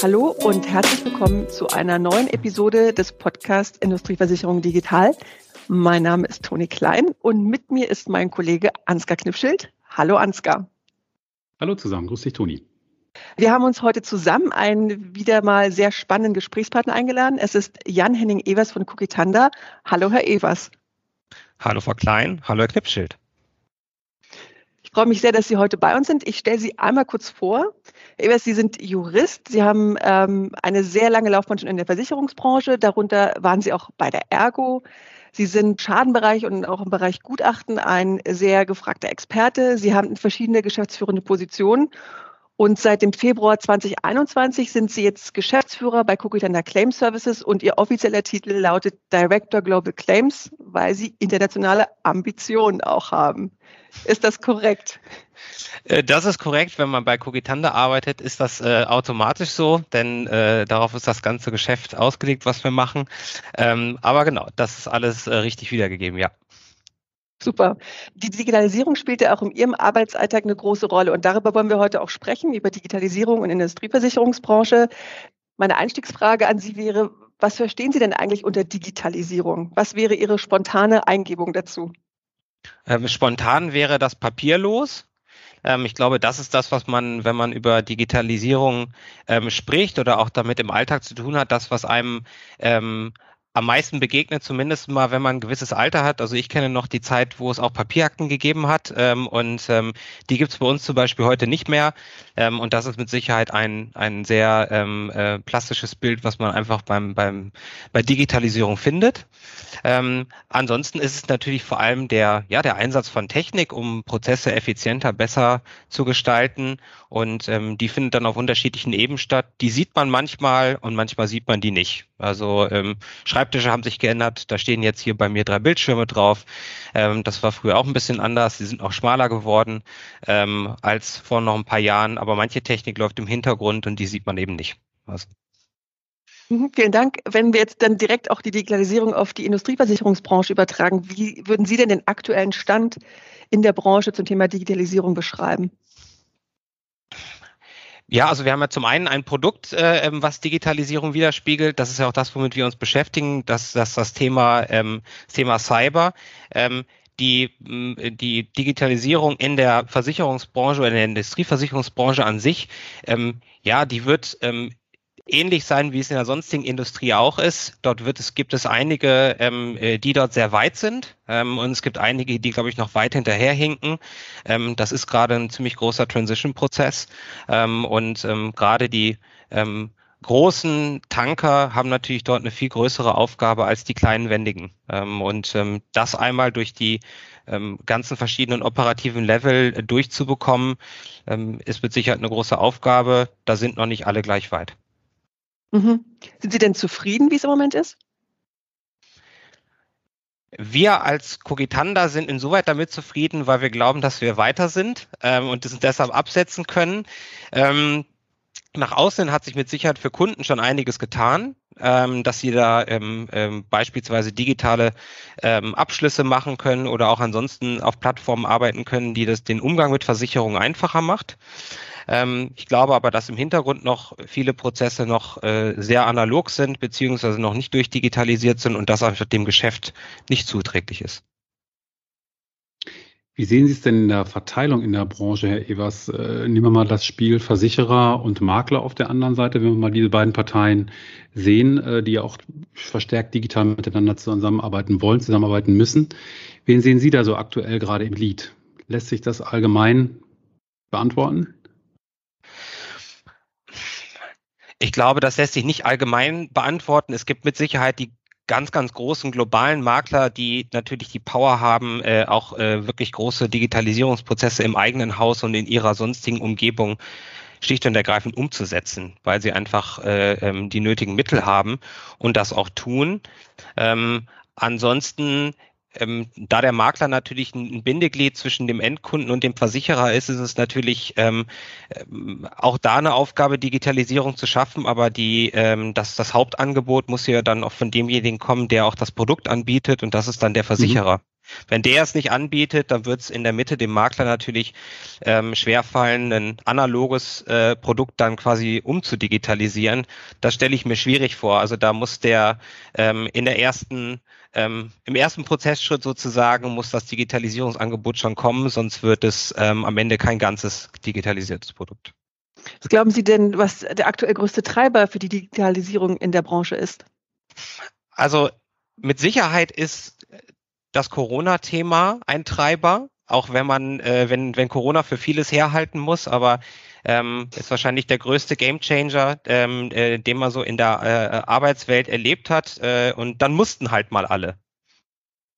Hallo und herzlich willkommen zu einer neuen Episode des Podcasts Industrieversicherung Digital. Mein Name ist Toni Klein und mit mir ist mein Kollege Ansgar Knipschild. Hallo Ansgar. Hallo zusammen, grüß dich Toni. Wir haben uns heute zusammen einen wieder mal sehr spannenden Gesprächspartner eingeladen. Es ist Jan-Henning Evers von Cookitanda. Hallo Herr Evers. Hallo Frau Klein, hallo Herr Knipschild. Ich freue mich sehr, dass Sie heute bei uns sind. Ich stelle Sie einmal kurz vor. Herr Evers, Sie sind Jurist. Sie haben eine sehr lange Laufbahn schon in der Versicherungsbranche. Darunter waren Sie auch bei der Ergo. Sie sind im Schadenbereich und auch im Bereich Gutachten ein sehr gefragter Experte. Sie haben verschiedene geschäftsführende Positionen. Und seit dem Februar 2021 sind Sie jetzt Geschäftsführer bei Cogitanda Claims Services und Ihr offizieller Titel lautet Director Global Claims, weil Sie internationale Ambitionen auch haben. Ist das korrekt? Das ist korrekt. Wenn man bei Cogitanda arbeitet, ist das automatisch so, denn darauf ist das ganze Geschäft ausgelegt, was wir machen. Aber genau, das ist alles richtig wiedergegeben, ja. Super. Die Digitalisierung spielt ja auch in Ihrem Arbeitsalltag eine große Rolle. Und darüber wollen wir heute auch sprechen, über Digitalisierung und Industrieversicherungsbranche. Meine Einstiegsfrage an Sie wäre, was verstehen Sie denn eigentlich unter Digitalisierung? Was wäre Ihre spontane Eingebung dazu? Spontan wäre das papierlos. Ich glaube, das ist das, was man, wenn man über Digitalisierung spricht oder auch damit im Alltag zu tun hat, das, was einem am meisten begegnet, zumindest mal, wenn man ein gewisses Alter hat. Also ich kenne noch die Zeit, wo es auch Papierakten gegeben hat und die gibt es bei uns zum Beispiel heute nicht mehr. Und das ist mit Sicherheit ein sehr plastisches Bild, was man einfach bei Digitalisierung findet. Ansonsten ist es natürlich vor allem der Einsatz von Technik, um Prozesse effizienter, besser zu gestalten. Und die findet dann auf unterschiedlichen Ebenen statt. Die sieht man manchmal und manchmal sieht man die nicht. Also Schreibtische haben sich geändert. Da stehen jetzt hier bei mir 3 Bildschirme drauf. Das war früher auch ein bisschen anders. Sie sind auch schmaler geworden als vor noch ein paar Jahren. Aber manche Technik läuft im Hintergrund und die sieht man eben nicht. Also. Vielen Dank. Wenn wir jetzt dann direkt auch die Digitalisierung auf die Industrieversicherungsbranche übertragen, wie würden Sie denn den aktuellen Stand in der Branche zum Thema Digitalisierung beschreiben? Ja, also wir haben ja zum einen ein Produkt, was Digitalisierung widerspiegelt. Das ist ja auch das, womit wir uns beschäftigen, das Thema Cyber. Die Digitalisierung in der Versicherungsbranche oder in der Industrieversicherungsbranche an sich, die wird ähnlich sein, wie es in der sonstigen Industrie auch ist. Dort gibt es einige, die dort sehr weit sind und es gibt einige, die, glaube ich, noch weit hinterherhinken. Das ist gerade ein ziemlich großer Transition-Prozess und gerade die großen Tanker haben natürlich dort eine viel größere Aufgabe als die kleinen Wendigen. Und das einmal durch die ganzen verschiedenen operativen Level durchzubekommen, ist mit Sicherheit eine große Aufgabe. Da sind noch nicht alle gleich weit. Mhm. Sind Sie denn zufrieden, wie es im Moment ist? Wir als Cogitanda sind insoweit damit zufrieden, weil wir glauben, dass wir weiter sind und das deshalb absetzen können. Nach außen hat sich mit Sicherheit für Kunden schon einiges getan, dass sie da beispielsweise digitale Abschlüsse machen können oder auch ansonsten auf Plattformen arbeiten können, die den Umgang mit Versicherungen einfacher macht. Ich glaube aber, dass im Hintergrund noch viele Prozesse noch sehr analog sind, beziehungsweise noch nicht durchdigitalisiert sind und das einfach dem Geschäft nicht zuträglich ist. Wie sehen Sie es denn in der Verteilung in der Branche, Herr Evers? Nehmen wir mal das Spiel Versicherer und Makler auf der anderen Seite, wenn wir mal diese beiden Parteien sehen, die ja auch verstärkt digital miteinander zusammenarbeiten wollen, zusammenarbeiten müssen. Wen sehen Sie da so aktuell gerade im Lead? Lässt sich das allgemein beantworten? Ich glaube, das lässt sich nicht allgemein beantworten. Es gibt mit Sicherheit die ganz, ganz großen globalen Makler, die natürlich die Power haben, auch wirklich große Digitalisierungsprozesse im eigenen Haus und in ihrer sonstigen Umgebung schlicht und ergreifend umzusetzen, weil sie einfach die nötigen Mittel haben und das auch tun. Ansonsten, da der Makler natürlich ein Bindeglied zwischen dem Endkunden und dem Versicherer ist, ist es natürlich auch da eine Aufgabe, Digitalisierung zu schaffen, aber das Hauptangebot muss ja dann auch von demjenigen kommen, der auch das Produkt anbietet und das ist dann der Versicherer. Wenn der es nicht anbietet, dann wird es in der Mitte dem Makler natürlich schwerfallen, ein analoges Produkt dann quasi umzudigitalisieren. Das stelle ich mir schwierig vor. Also da muss der im ersten Prozessschritt sozusagen muss das Digitalisierungsangebot schon kommen, sonst wird es am Ende kein ganzes digitalisiertes Produkt. Was glauben Sie denn, was der aktuell größte Treiber für die Digitalisierung in der Branche ist? Also mit Sicherheit ist das Corona-Thema ein Treiber, auch wenn man, wenn Corona für vieles herhalten muss, aber ist wahrscheinlich der größte Gamechanger, den man so in der Arbeitswelt erlebt hat. Und dann mussten halt mal alle.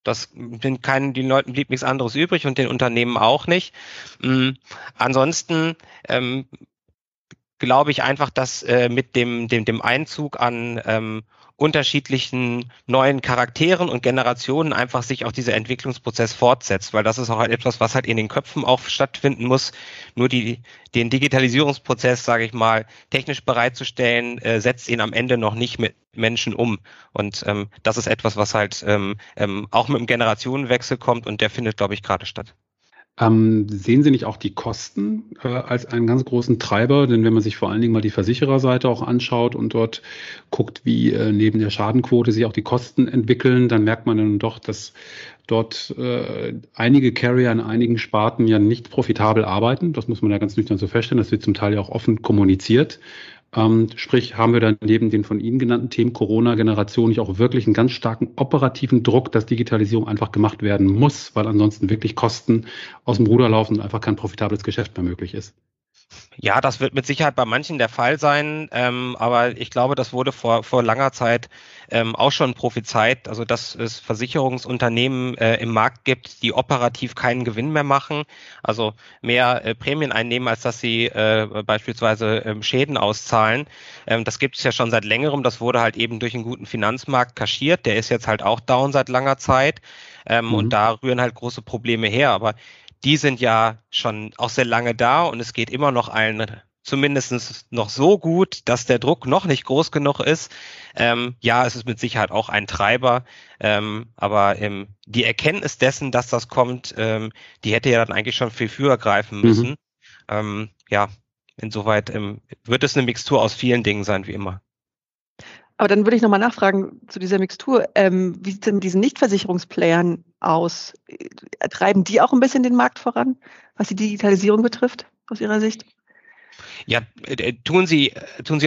Das sind den Leuten blieb nichts anderes übrig und den Unternehmen auch nicht. Ansonsten glaube ich einfach, dass mit dem Einzug an unterschiedlichen neuen Charakteren und Generationen einfach sich auch dieser Entwicklungsprozess fortsetzt, weil das ist auch halt etwas, was halt in den Köpfen auch stattfinden muss. Nur den Digitalisierungsprozess, sage ich mal, technisch bereitzustellen, setzt ihn am Ende noch nicht mit Menschen um. Und das ist etwas, was halt auch mit dem Generationenwechsel kommt und der findet, glaube ich, gerade statt. Sehen Sie nicht auch die Kosten als einen ganz großen Treiber? Denn wenn man sich vor allen Dingen mal die Versichererseite auch anschaut und dort guckt, wie neben der Schadenquote sich auch die Kosten entwickeln, dann merkt man dann doch, dass dort einige Carrier in einigen Sparten ja nicht profitabel arbeiten. Das muss man ja ganz nüchtern so feststellen. Das wird zum Teil ja auch offen kommuniziert. Sprich, haben wir dann neben den von Ihnen genannten Themen Corona-Generation nicht auch wirklich einen ganz starken operativen Druck, dass Digitalisierung einfach gemacht werden muss, weil ansonsten wirklich Kosten aus dem Ruder laufen und einfach kein profitables Geschäft mehr möglich ist? Ja, das wird mit Sicherheit bei manchen der Fall sein, aber ich glaube, das wurde vor langer Zeit auch schon prophezeit, also dass es Versicherungsunternehmen im Markt gibt, die operativ keinen Gewinn mehr machen, also mehr Prämien einnehmen, als dass sie beispielsweise Schäden auszahlen. Das gibt es ja schon seit längerem, das wurde halt eben durch einen guten Finanzmarkt kaschiert, der ist jetzt halt auch down seit langer Zeit und da rühren halt große Probleme her, aber die sind ja schon auch sehr lange da und es geht immer noch allen zumindest noch so gut, dass der Druck noch nicht groß genug ist. Ja, es ist mit Sicherheit auch ein Treiber, aber die Erkenntnis dessen, dass das kommt, die hätte ja dann eigentlich schon viel früher greifen müssen. Ja, insoweit wird es eine Mixtur aus vielen Dingen sein, wie immer. Aber dann würde ich nochmal nachfragen zu dieser Mixtur. Wie sieht es denn mit diesen Nichtversicherungsplayern aus? Treiben die auch ein bisschen den Markt voran, was die Digitalisierung betrifft, aus Ihrer Sicht? Ja, tun sie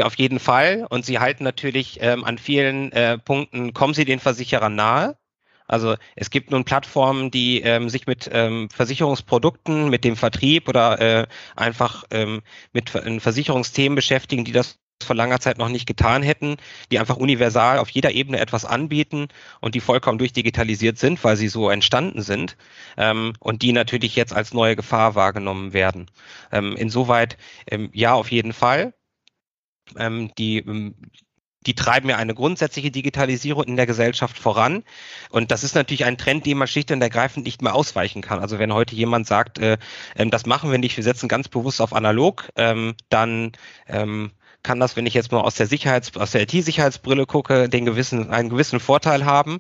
auf jeden Fall. Und sie halten natürlich an vielen Punkten, kommen sie den Versicherern nahe. Also es gibt nun Plattformen, die sich mit Versicherungsprodukten, mit dem Vertrieb oder einfach mit Versicherungsthemen beschäftigen, die das vor langer Zeit noch nicht getan hätten, die einfach universal auf jeder Ebene etwas anbieten und die vollkommen durchdigitalisiert sind, weil sie so entstanden sind und die natürlich jetzt als neue Gefahr wahrgenommen werden. Insoweit ja, auf jeden Fall. Die treiben ja eine grundsätzliche Digitalisierung in der Gesellschaft voran. Und das ist natürlich ein Trend, dem man schlicht und ergreifend nicht mehr ausweichen kann. Also wenn heute jemand sagt, das machen wir nicht, wir setzen ganz bewusst auf analog, dann kann das, wenn ich jetzt mal aus der IT-Sicherheitsbrille gucke, einen gewissen Vorteil haben.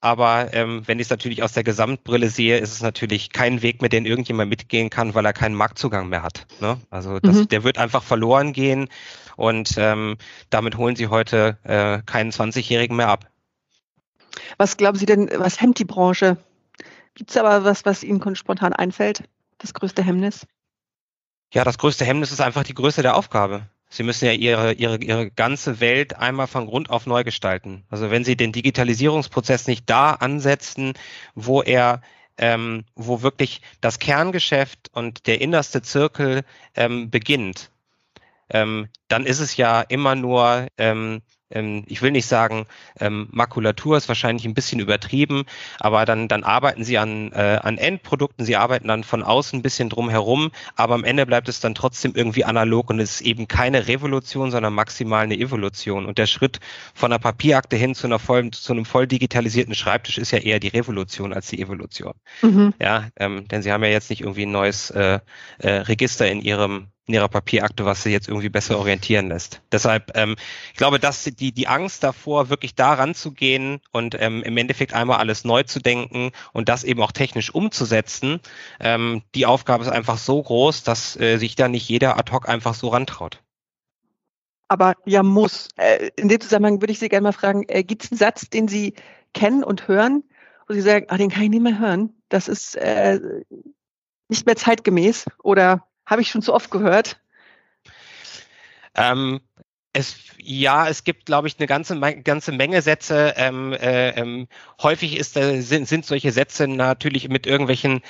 Aber wenn ich es natürlich aus der Gesamtbrille sehe, ist es natürlich kein Weg, mit dem irgendjemand mitgehen kann, weil er keinen Marktzugang mehr hat. Ne? Also der wird einfach verloren gehen und damit holen sie heute keinen 20-Jährigen mehr ab. Was glauben Sie denn, was hemmt die Branche? Gibt es aber was, was Ihnen spontan einfällt? Das größte Hemmnis? Ja, das größte Hemmnis ist einfach die Größe der Aufgabe. Sie müssen ja ihre ganze Welt einmal von Grund auf neu gestalten. Also wenn Sie den Digitalisierungsprozess nicht da ansetzen, wo wirklich das Kerngeschäft und der innerste Zirkel beginnt, dann ist es ja immer nur, ich will nicht sagen, Makulatur ist wahrscheinlich ein bisschen übertrieben, aber dann arbeiten sie an Endprodukten, sie arbeiten dann von außen ein bisschen drum herum, aber am Ende bleibt es dann trotzdem irgendwie analog und es ist eben keine Revolution, sondern maximal eine Evolution. Und der Schritt von einer Papierakte hin zu einem voll digitalisierten Schreibtisch ist ja eher die Revolution als die Evolution. Ja, denn sie haben ja jetzt nicht irgendwie ein neues Register in ihrem in ihrer Papierakte, was sie jetzt irgendwie besser orientieren lässt. Deshalb, ich glaube, dass die Angst davor, wirklich da ranzugehen und im Endeffekt einmal alles neu zu denken und das eben auch technisch umzusetzen, die Aufgabe ist einfach so groß, dass sich da nicht jeder ad hoc einfach so rantraut. Aber ja, muss. In dem Zusammenhang würde ich Sie gerne mal fragen, gibt es einen Satz, den Sie kennen und hören, wo Sie sagen, den kann ich nicht mehr hören, das ist nicht mehr zeitgemäß oder habe ich schon zu oft gehört? Es gibt, glaube ich, eine ganze Menge Sätze. Häufig sind solche Sätze natürlich mit irgendwelchen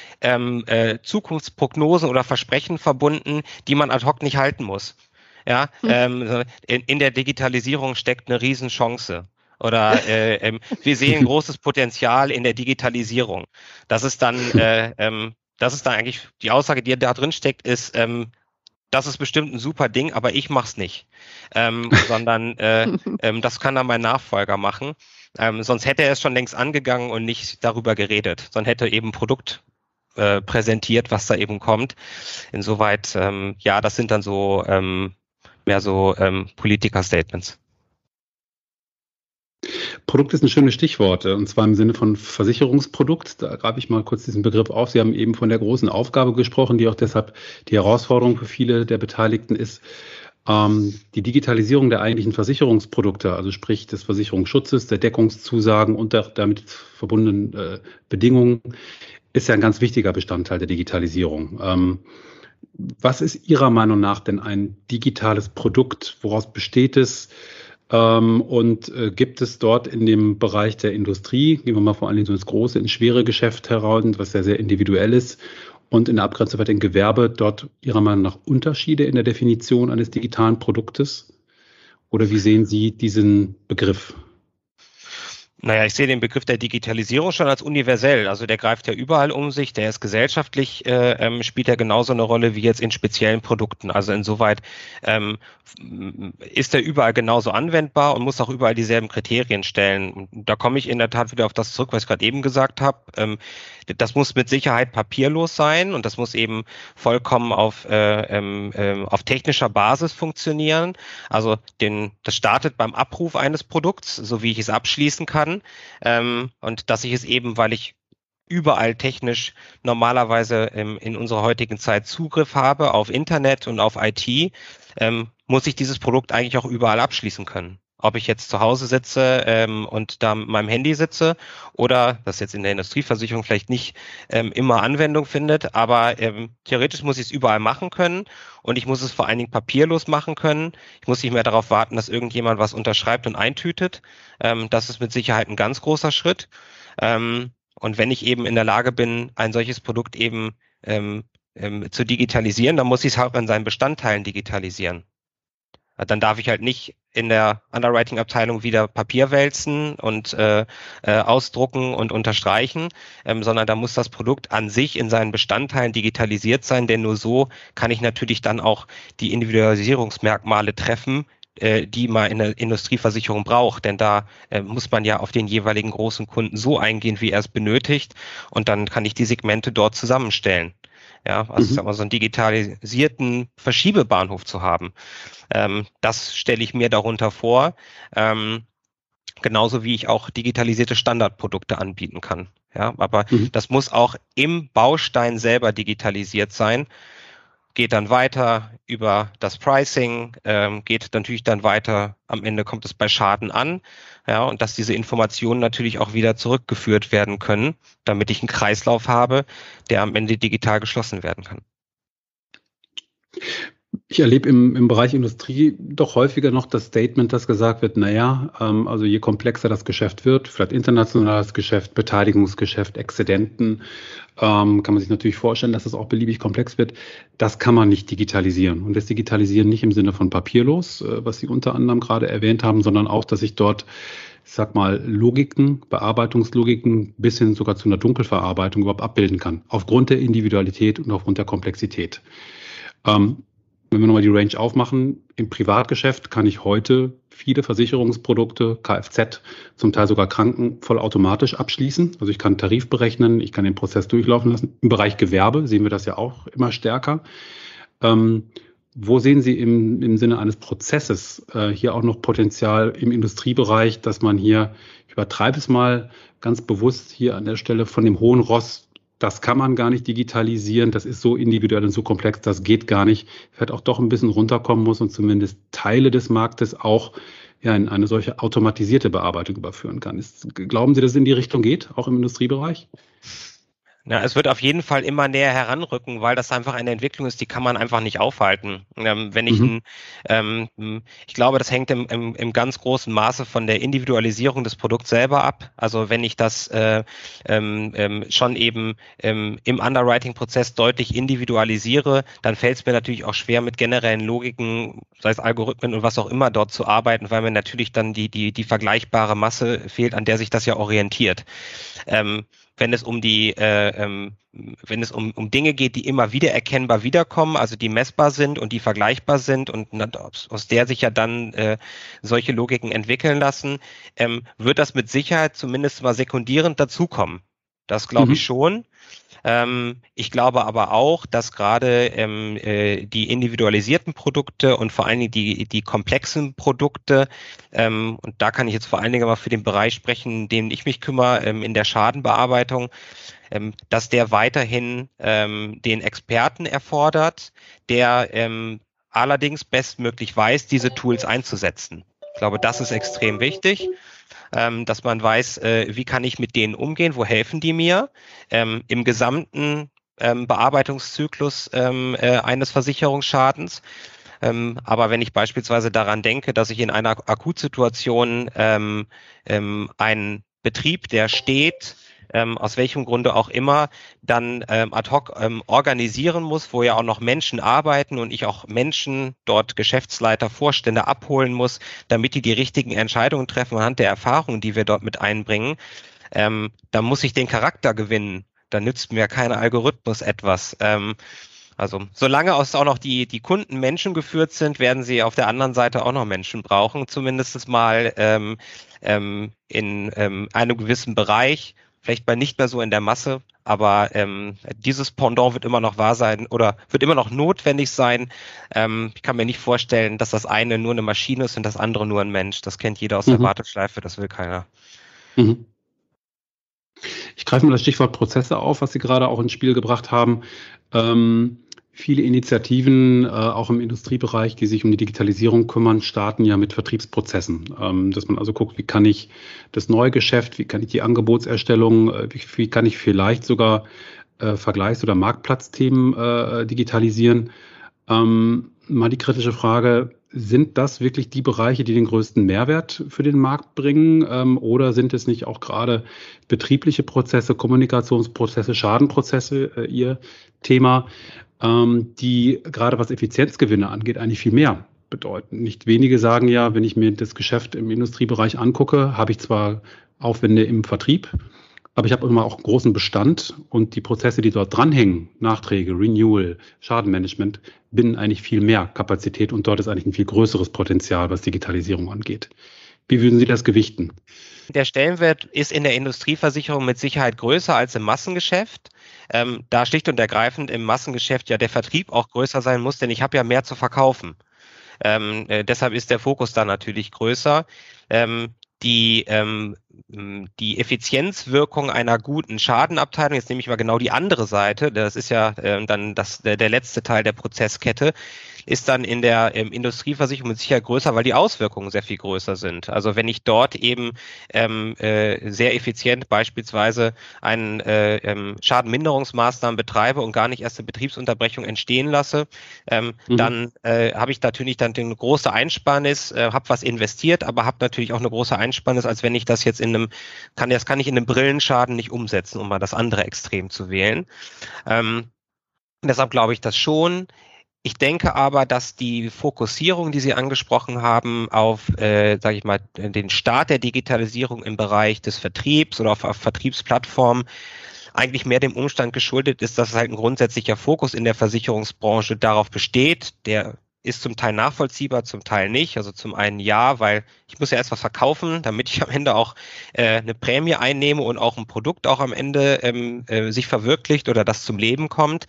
Zukunftsprognosen oder Versprechen verbunden, die man ad hoc nicht halten muss. Ja, in der Digitalisierung steckt eine Riesenchance. Oder wir sehen großes Potenzial in der Digitalisierung. Das ist dann eigentlich die Aussage, die da drin steckt, ist, das ist bestimmt ein super Ding, aber ich mach's nicht. Sondern das kann dann mein Nachfolger machen. Sonst hätte er es schon längst angegangen und nicht darüber geredet. Sonst hätte er eben ein Produkt präsentiert, was da eben kommt. Insoweit, das sind dann so mehr so Politiker-Statements. Produkt ist ein schönes Stichwort, und zwar im Sinne von Versicherungsprodukt. Da greife ich mal kurz diesen Begriff auf. Sie haben eben von der großen Aufgabe gesprochen, die auch deshalb die Herausforderung für viele der Beteiligten ist. Die Digitalisierung der eigentlichen Versicherungsprodukte, also sprich des Versicherungsschutzes, der Deckungszusagen und der damit verbundenen Bedingungen, ist ja ein ganz wichtiger Bestandteil der Digitalisierung. Was ist Ihrer Meinung nach denn ein digitales Produkt? Woraus besteht es? Und gibt es dort in dem Bereich der Industrie, gehen wir mal vor allem so ins große, ins schwere Geschäft heraus, was sehr, sehr individuell ist, und in der Abgrenzung bei dem Gewerbe, dort Ihrer Meinung nach Unterschiede in der Definition eines digitalen Produktes? Oder wie sehen Sie diesen Begriff? Naja, ich sehe den Begriff der Digitalisierung schon als universell. Also der greift ja überall um sich, der ist gesellschaftlich, spielt ja genauso eine Rolle wie jetzt in speziellen Produkten. Also insoweit ist er überall genauso anwendbar und muss auch überall dieselben Kriterien stellen. Da komme ich in der Tat wieder auf das zurück, was ich gerade eben gesagt habe. Das muss mit Sicherheit papierlos sein und das muss eben vollkommen auf technischer Basis funktionieren. Also das startet beim Abruf eines Produkts, so wie ich es abschließen kann. Und dass ich es eben, weil ich überall technisch normalerweise in unserer heutigen Zeit Zugriff habe auf Internet und auf IT, muss ich dieses Produkt eigentlich auch überall abschließen können. Ob ich jetzt zu Hause sitze und da mit meinem Handy sitze oder das jetzt in der Industrieversicherung vielleicht nicht immer Anwendung findet, aber theoretisch muss ich es überall machen können und ich muss es vor allen Dingen papierlos machen können. Ich muss nicht mehr darauf warten, dass irgendjemand was unterschreibt und eintütet. Das ist mit Sicherheit ein ganz großer Schritt. Und wenn ich eben in der Lage bin, ein solches Produkt eben zu digitalisieren, dann muss ich es halt an seinen Bestandteilen digitalisieren. Dann darf ich halt nicht in der Underwriting-Abteilung wieder Papier wälzen und ausdrucken und unterstreichen, sondern da muss das Produkt an sich in seinen Bestandteilen digitalisiert sein, denn nur so kann ich natürlich dann auch die Individualisierungsmerkmale treffen, die man in der Industrieversicherung braucht, denn da muss man ja auf den jeweiligen großen Kunden so eingehen, wie er es benötigt, und dann kann ich die Segmente dort zusammenstellen. Ja, also ich sag mal, so einen digitalisierten Verschiebebahnhof zu haben, das stelle ich mir darunter vor, genauso wie ich auch digitalisierte Standardprodukte anbieten kann. Ja, aber das muss auch im Baustein selber digitalisiert sein, geht dann weiter über das Pricing, geht natürlich dann weiter, am Ende kommt es bei Schaden an, ja, und dass diese Informationen natürlich auch wieder zurückgeführt werden können, damit ich einen Kreislauf habe, der am Ende digital geschlossen werden kann. Ich erlebe im Bereich Industrie doch häufiger noch das Statement, dass gesagt wird, also je komplexer das Geschäft wird, vielleicht internationales Geschäft, Beteiligungsgeschäft, Exzedenten, kann man sich natürlich vorstellen, dass das auch beliebig komplex wird. Das kann man nicht digitalisieren. Und das Digitalisieren nicht im Sinne von papierlos, was Sie unter anderem gerade erwähnt haben, sondern auch, dass ich dort, Logiken, Bearbeitungslogiken bis hin sogar zu einer Dunkelverarbeitung überhaupt abbilden kann, aufgrund der Individualität und aufgrund der Komplexität. Wenn wir nochmal die Range aufmachen, im Privatgeschäft kann ich heute viele Versicherungsprodukte, Kfz, zum Teil sogar Kranken, vollautomatisch abschließen. Also ich kann Tarif berechnen, ich kann den Prozess durchlaufen lassen. Im Bereich Gewerbe sehen wir das ja auch immer stärker. Wo sehen Sie im Sinne eines Prozesses hier auch noch Potenzial im Industriebereich, dass man hier, ich übertreibe es mal ganz bewusst hier an der Stelle von dem hohen Ross, das kann man gar nicht digitalisieren, das ist so individuell und so komplex, das geht gar nicht, vielleicht auch doch ein bisschen runterkommen muss und zumindest Teile des Marktes auch ja, in eine solche automatisierte Bearbeitung überführen kann. Glauben Sie, dass es in die Richtung geht, auch im Industriebereich? Ja, es wird auf jeden Fall immer näher heranrücken, weil das einfach eine Entwicklung ist, die kann man einfach nicht aufhalten. Ich glaube, das hängt im ganz großen Maße von der Individualisierung des Produkts selber ab. Also wenn ich das schon eben im Underwriting-Prozess deutlich individualisiere, dann fällt es mir natürlich auch schwer, mit generellen Logiken, sei es Algorithmen und was auch immer, dort zu arbeiten, weil mir natürlich dann die vergleichbare Masse fehlt, an der sich das ja orientiert. Wenn es um um Dinge geht, die immer wieder erkennbar wiederkommen, also die messbar sind und die vergleichbar sind und aus der sich ja dann solche Logiken entwickeln lassen, wird das mit Sicherheit zumindest mal sekundierend dazukommen. Das glaube ich schon. Ich glaube aber auch, dass gerade die individualisierten Produkte und vor allen Dingen die komplexen Produkte, und da kann ich jetzt vor allen Dingen mal für den Bereich sprechen, den ich mich kümmere, in der Schadenbearbeitung, dass der weiterhin den Experten erfordert, der allerdings bestmöglich weiß, diese Tools einzusetzen. Ich glaube, das ist extrem wichtig, dass man weiß, wie kann ich mit denen umgehen, wo helfen die mir im gesamten Bearbeitungszyklus eines Versicherungsschadens. Aber wenn ich beispielsweise daran denke, dass ich in einer Akutsituation einen Betrieb, der steht, aus welchem Grunde auch immer, dann ad hoc organisieren muss, wo ja auch noch Menschen arbeiten und ich auch Menschen, dort Geschäftsleiter, Vorstände abholen muss, damit die richtigen Entscheidungen treffen anhand der Erfahrungen, die wir dort mit einbringen, dann muss ich den Charakter gewinnen. Da nützt mir kein Algorithmus etwas. Also solange auch noch die Kunden Menschen geführt sind, werden sie auf der anderen Seite auch noch Menschen brauchen, zumindest mal in einem gewissen Bereich. Vielleicht mal nicht mehr so in der Masse, aber dieses Pendant wird immer noch wahr sein oder wird immer noch notwendig sein. Ich kann mir nicht vorstellen, dass das eine nur eine Maschine ist und das andere nur ein Mensch. Das kennt jeder aus der Warteschleife, das will keiner. Ich greife mal das Stichwort Prozesse auf, was Sie gerade auch ins Spiel gebracht haben. Viele Initiativen, auch im Industriebereich, die sich um die Digitalisierung kümmern, starten ja mit Vertriebsprozessen. Dass man also guckt, wie kann ich das neue Geschäft, wie kann ich die Angebotserstellung, wie kann ich vielleicht sogar Vergleichs- oder Marktplatzthemen digitalisieren. Mal die kritische Frage, sind das wirklich die Bereiche, die den größten Mehrwert für den Markt bringen? Oder sind es nicht auch gerade betriebliche Prozesse, Kommunikationsprozesse, Schadenprozesse, Ihr Thema, die gerade was Effizienzgewinne angeht, eigentlich viel mehr bedeuten. Nicht wenige sagen ja, wenn ich mir das Geschäft im Industriebereich angucke, habe ich zwar Aufwände im Vertrieb, aber ich habe immer auch einen großen Bestand und die Prozesse, die dort dranhängen, Nachträge, Renewal, Schadenmanagement, binden eigentlich viel mehr Kapazität und dort ist eigentlich ein viel größeres Potenzial, was Digitalisierung angeht. Wie würden Sie das gewichten? Der Stellenwert ist in der Industrieversicherung mit Sicherheit größer als im Massengeschäft. Da schlicht und ergreifend im Massengeschäft ja der Vertrieb auch größer sein muss, denn ich habe ja mehr zu verkaufen. Deshalb ist der Fokus da natürlich größer. Die Effizienzwirkung einer guten Schadenabteilung, jetzt nehme ich mal genau die andere Seite, das ist ja dann der letzte Teil der Prozesskette, ist dann in der Industrieversicherung mit Sicherheit größer, weil die Auswirkungen sehr viel größer sind. Also wenn ich dort eben sehr effizient beispielsweise einen Schadenminderungsmaßnahmen betreibe und gar nicht erst eine Betriebsunterbrechung entstehen lasse, dann habe ich natürlich dann eine große Einsparnis, habe was investiert, aber habe natürlich auch eine große Einsparnis, als wenn ich das jetzt das kann ich in einem Brillenschaden nicht umsetzen, um mal das andere Extrem zu wählen. Deshalb glaube ich das schon. Ich denke aber, dass die Fokussierung, die Sie angesprochen haben, auf, sage ich mal, den Start der Digitalisierung im Bereich des Vertriebs oder auf Vertriebsplattformen eigentlich mehr dem Umstand geschuldet ist, dass es halt ein grundsätzlicher Fokus in der Versicherungsbranche darauf besteht, der ist zum Teil nachvollziehbar, zum Teil nicht. Also zum einen ja, weil ich muss ja erst was verkaufen, damit ich am Ende auch eine Prämie einnehme und auch ein Produkt auch am Ende sich verwirklicht oder das zum Leben kommt.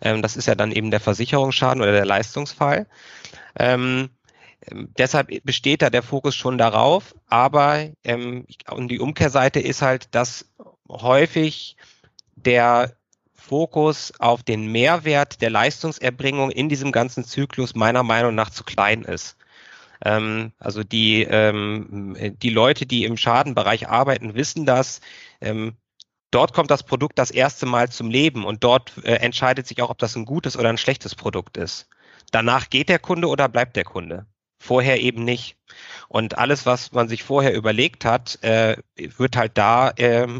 Das ist ja dann eben der Versicherungsschaden oder der Leistungsfall. Deshalb besteht da der Fokus schon darauf, aber und die Umkehrseite ist halt, dass häufig der Fokus auf den Mehrwert der Leistungserbringung in diesem ganzen Zyklus meiner Meinung nach zu klein ist. Also die Leute, die im Schadenbereich arbeiten, wissen das. Dort kommt das Produkt das erste Mal zum Leben und dort entscheidet sich auch, ob das ein gutes oder ein schlechtes Produkt ist. Danach geht der Kunde oder bleibt der Kunde. Vorher eben nicht. Und alles, was man sich vorher überlegt hat, wird halt da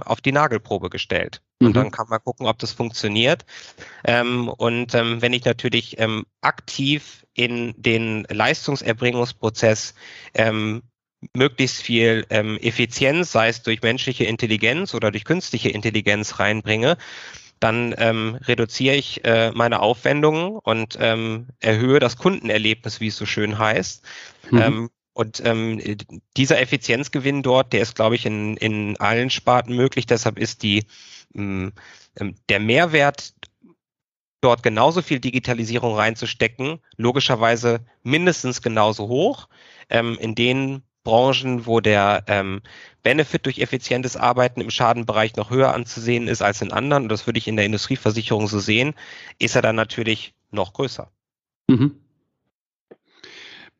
auf die Nagelprobe gestellt. Und dann kann man gucken, ob das funktioniert. Wenn ich natürlich aktiv in den Leistungserbringungsprozess möglichst viel Effizienz, sei es durch menschliche Intelligenz oder durch künstliche Intelligenz reinbringe, dann reduziere ich meine Aufwendungen und erhöhe das Kundenerlebnis, wie es so schön heißt. Dieser Effizienzgewinn dort, der ist, glaube ich, in allen Sparten möglich. Deshalb ist der Mehrwert, dort genauso viel Digitalisierung reinzustecken, logischerweise mindestens genauso hoch. In den Branchen, wo der Benefit durch effizientes Arbeiten im Schadenbereich noch höher anzusehen ist als in anderen, und das würde ich in der Industrieversicherung so sehen, ist er dann natürlich noch größer.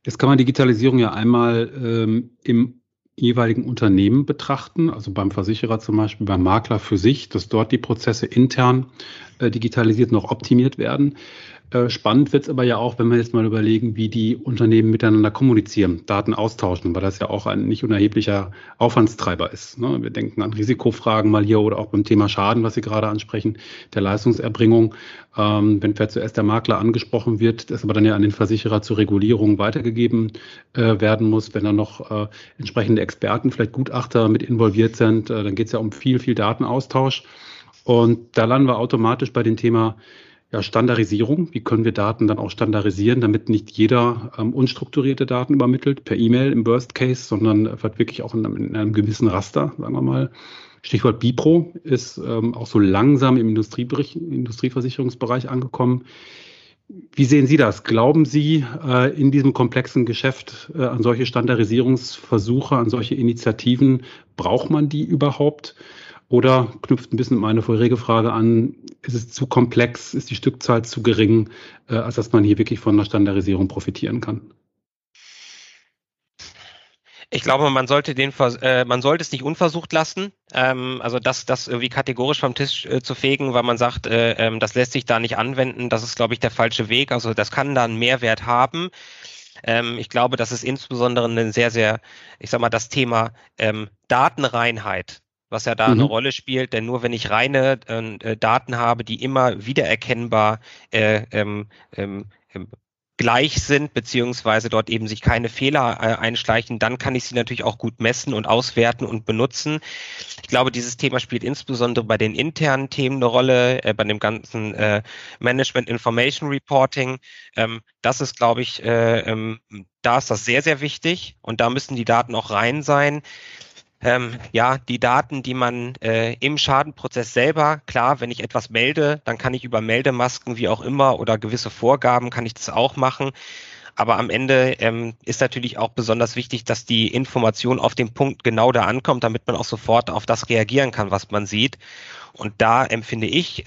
Jetzt kann man Digitalisierung ja einmal im jeweiligen Unternehmen betrachten, also beim Versicherer zum Beispiel, beim Makler für sich, dass dort die Prozesse intern digitalisiert noch optimiert werden. Spannend wird es aber ja auch, wenn wir jetzt mal überlegen, wie die Unternehmen miteinander kommunizieren, Daten austauschen, weil das ja auch ein nicht unerheblicher Aufwandstreiber ist, ne? Wir denken an Risikofragen mal hier oder auch beim Thema Schaden, was Sie gerade ansprechen, der Leistungserbringung. Wenn vielleicht zuerst der Makler angesprochen wird, das aber dann ja an den Versicherer zur Regulierung weitergegeben werden muss, wenn dann noch entsprechende Experten, vielleicht Gutachter mit involviert sind, dann geht es ja um viel, viel Datenaustausch. Und da landen wir automatisch bei dem Thema Standardisierung. Wie können wir Daten dann auch standardisieren, damit nicht jeder unstrukturierte Daten übermittelt, per E-Mail im Worst Case, sondern wirklich auch in einem gewissen Raster, sagen wir mal. Stichwort Bipro ist auch so langsam im Industrieversicherungsbereich angekommen. Wie sehen Sie das? Glauben Sie in diesem komplexen Geschäft an solche Standardisierungsversuche, an solche Initiativen? Braucht man die überhaupt? Oder knüpft ein bisschen meine vorherige Frage an, ist es zu komplex, ist die Stückzahl zu gering, als dass man hier wirklich von der Standardisierung profitieren kann? Ich glaube, man sollte es nicht unversucht lassen, also das irgendwie kategorisch vom Tisch zu fegen, weil man sagt, das lässt sich da nicht anwenden, das ist, glaube ich, der falsche Weg. Also das kann da einen Mehrwert haben. Ich glaube, das ist insbesondere ein sehr, sehr, ich sag mal, das Thema Datenreinheit, was ja da eine Rolle spielt, denn nur wenn ich reine Daten habe, die immer wiedererkennbar gleich sind, beziehungsweise dort eben sich keine Fehler einschleichen, dann kann ich sie natürlich auch gut messen und auswerten und benutzen. Ich glaube, dieses Thema spielt insbesondere bei den internen Themen eine Rolle, bei dem ganzen Management Information Reporting. Das ist, glaube ich, da ist das sehr, sehr wichtig und da müssen die Daten auch rein sein. Die Daten, die man im Schadenprozess selber, klar, wenn ich etwas melde, dann kann ich über Meldemasken, wie auch immer, oder gewisse Vorgaben, kann ich das auch machen. Aber am Ende ist natürlich auch besonders wichtig, dass die Information auf den Punkt genau da ankommt, damit man auch sofort auf das reagieren kann, was man sieht. Und da empfinde ich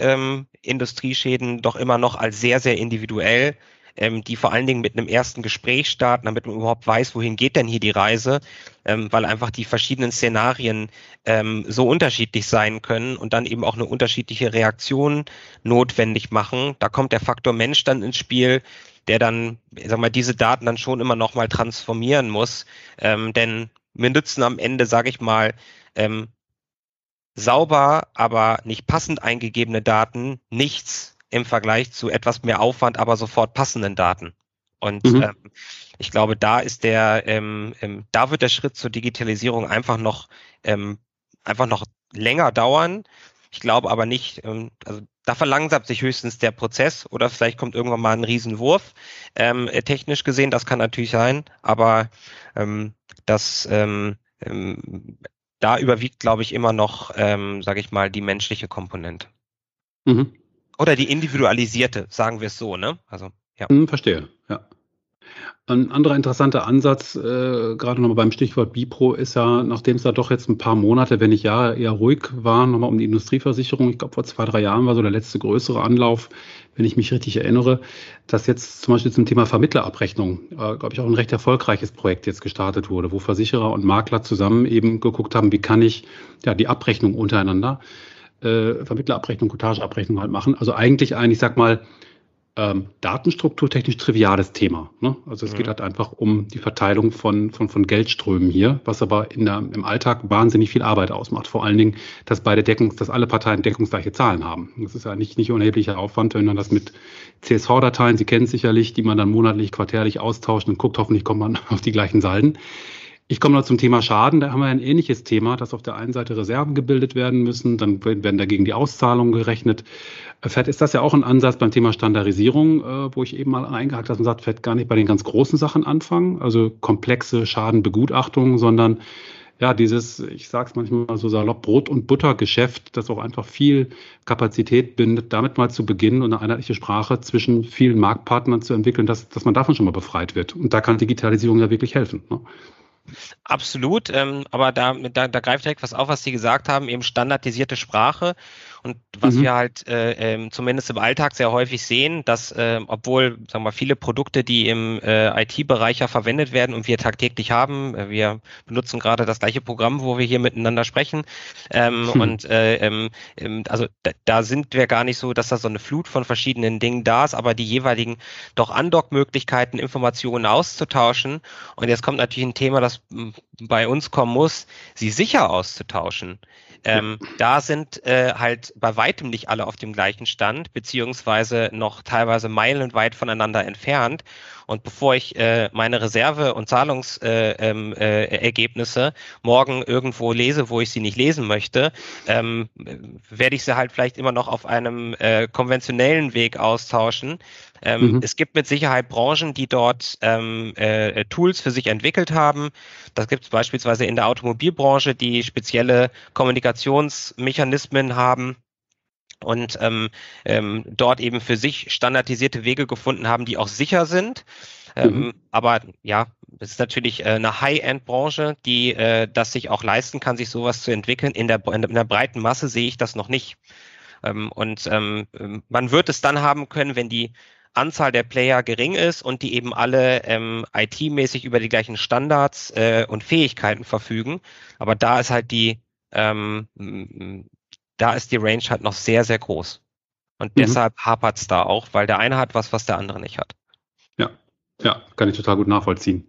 Industrieschäden doch immer noch als sehr, sehr individuell, die vor allen Dingen mit einem ersten Gespräch starten, damit man überhaupt weiß, wohin geht denn hier die Reise, weil einfach die verschiedenen Szenarien so unterschiedlich sein können und dann eben auch eine unterschiedliche Reaktion notwendig machen. Da kommt der Faktor Mensch dann ins Spiel, der dann, diese Daten dann schon immer noch mal transformieren muss, denn wir nützen am Ende, sauber, aber nicht passend eingegebene Daten nichts im Vergleich zu etwas mehr Aufwand, aber sofort passenden Daten. Und ich glaube, da ist da wird der Schritt zur Digitalisierung einfach noch länger dauern. Ich glaube aber nicht, also da verlangsamt sich höchstens der Prozess oder vielleicht kommt irgendwann mal ein Riesenwurf, technisch gesehen, das kann natürlich sein, aber da überwiegt, glaube ich, immer noch, sage ich mal, die menschliche Komponente. Mhm. Oder die individualisierte, sagen wir es so, ne? Also, ja. Verstehe, ja. Ein anderer interessanter Ansatz, gerade nochmal beim Stichwort Bipro, ist ja, nachdem es da doch jetzt ein paar Monate, wenn nicht Jahre, eher ruhig war, nochmal um die Industrieversicherung. Ich glaube, vor 2, 3 Jahren war so der letzte größere Anlauf, wenn ich mich richtig erinnere, dass jetzt zum Beispiel zum Thema Vermittlerabrechnung, glaube ich, auch ein recht erfolgreiches Projekt jetzt gestartet wurde, wo Versicherer und Makler zusammen eben geguckt haben, wie kann ich ja die Abrechnung untereinander, Vermittlerabrechnung, Cottageabrechnung halt machen. Also eigentlich, ich sag mal, datenstrukturtechnisch triviales Thema, ne? Also es geht halt einfach um die Verteilung von Geldströmen hier, was aber im Alltag wahnsinnig viel Arbeit ausmacht. Vor allen Dingen, dass alle Parteien deckungsgleiche Zahlen haben. Das ist ja nicht unerheblicher Aufwand, wenn man das mit CSV-Dateien, Sie kennen es sicherlich, die man dann monatlich, quartärlich austauscht und guckt, hoffentlich kommt man auf die gleichen Salden. Ich komme noch zum Thema Schaden. Da haben wir ein ähnliches Thema, dass auf der einen Seite Reserven gebildet werden müssen, dann werden dagegen die Auszahlungen gerechnet. Vielleicht ist das ja auch ein Ansatz beim Thema Standardisierung, wo ich eben mal eingehakt habe und gesagt, vielleicht gar nicht bei den ganz großen Sachen anfangen, also komplexe Schadenbegutachtungen, sondern ja, dieses, ich sage es manchmal so salopp, Brot- und Buttergeschäft, das auch einfach viel Kapazität bindet, damit mal zu beginnen und eine einheitliche Sprache zwischen vielen Marktpartnern zu entwickeln, dass man davon schon mal befreit wird. Und da kann Digitalisierung ja wirklich helfen, ne? Absolut, aber da greift direkt was auf, was Sie gesagt haben, eben standardisierte Sprache und was wir halt zumindest im Alltag sehr häufig sehen, dass obwohl, sagen wir mal, viele Produkte, die im IT-Bereich ja verwendet werden und wir tagtäglich haben, wir benutzen gerade das gleiche Programm, wo wir hier miteinander sprechen also da sind wir gar nicht so, dass da so eine Flut von verschiedenen Dingen da ist, aber die jeweiligen doch Andockmöglichkeiten, Informationen auszutauschen und jetzt kommt natürlich ein Thema, das bei uns kommen muss, sie sicher auszutauschen. Da sind halt bei weitem nicht alle auf dem gleichen Stand, beziehungsweise noch teilweise meilenweit voneinander entfernt. Und bevor ich meine Reserve- und Zahlungsergebnisse morgen irgendwo lese, wo ich sie nicht lesen möchte, werde ich sie halt vielleicht immer noch auf einem konventionellen Weg austauschen. Es gibt mit Sicherheit Branchen, die dort Tools für sich entwickelt haben. Das gibt es beispielsweise in der Automobilbranche, die spezielle Kommunikationsmechanismen haben und dort eben für sich standardisierte Wege gefunden haben, die auch sicher sind. Aber ja, es ist natürlich eine High-End-Branche, die das sich auch leisten kann, sich sowas zu entwickeln. In der breiten Masse sehe ich das noch nicht. Man wird es dann haben können, wenn die Anzahl der Player gering ist und die eben alle IT-mäßig über die gleichen Standards und Fähigkeiten verfügen. Aber da ist halt die Range halt noch sehr, sehr groß. Und deshalb hapert es da auch, weil der eine hat was der andere nicht hat. Ja, kann ich total gut nachvollziehen.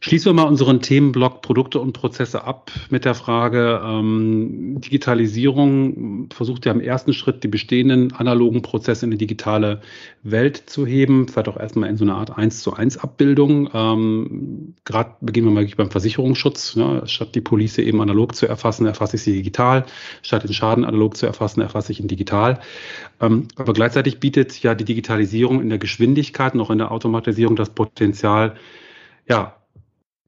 Schließen wir mal unseren Themenblock Produkte und Prozesse ab mit der Frage, Digitalisierung versucht ja im ersten Schritt die bestehenden analogen Prozesse in die digitale Welt zu heben, vielleicht auch erstmal in so eine Art 1:1 Abbildung. Gerade beginnen wir mal beim Versicherungsschutz, ne? Statt die Police eben analog zu erfassen, erfasse ich sie digital, statt den Schaden analog zu erfassen, erfasse ich ihn digital. Aber gleichzeitig bietet ja die Digitalisierung in der Geschwindigkeit und auch in der Automatisierung das Potenzial, ja,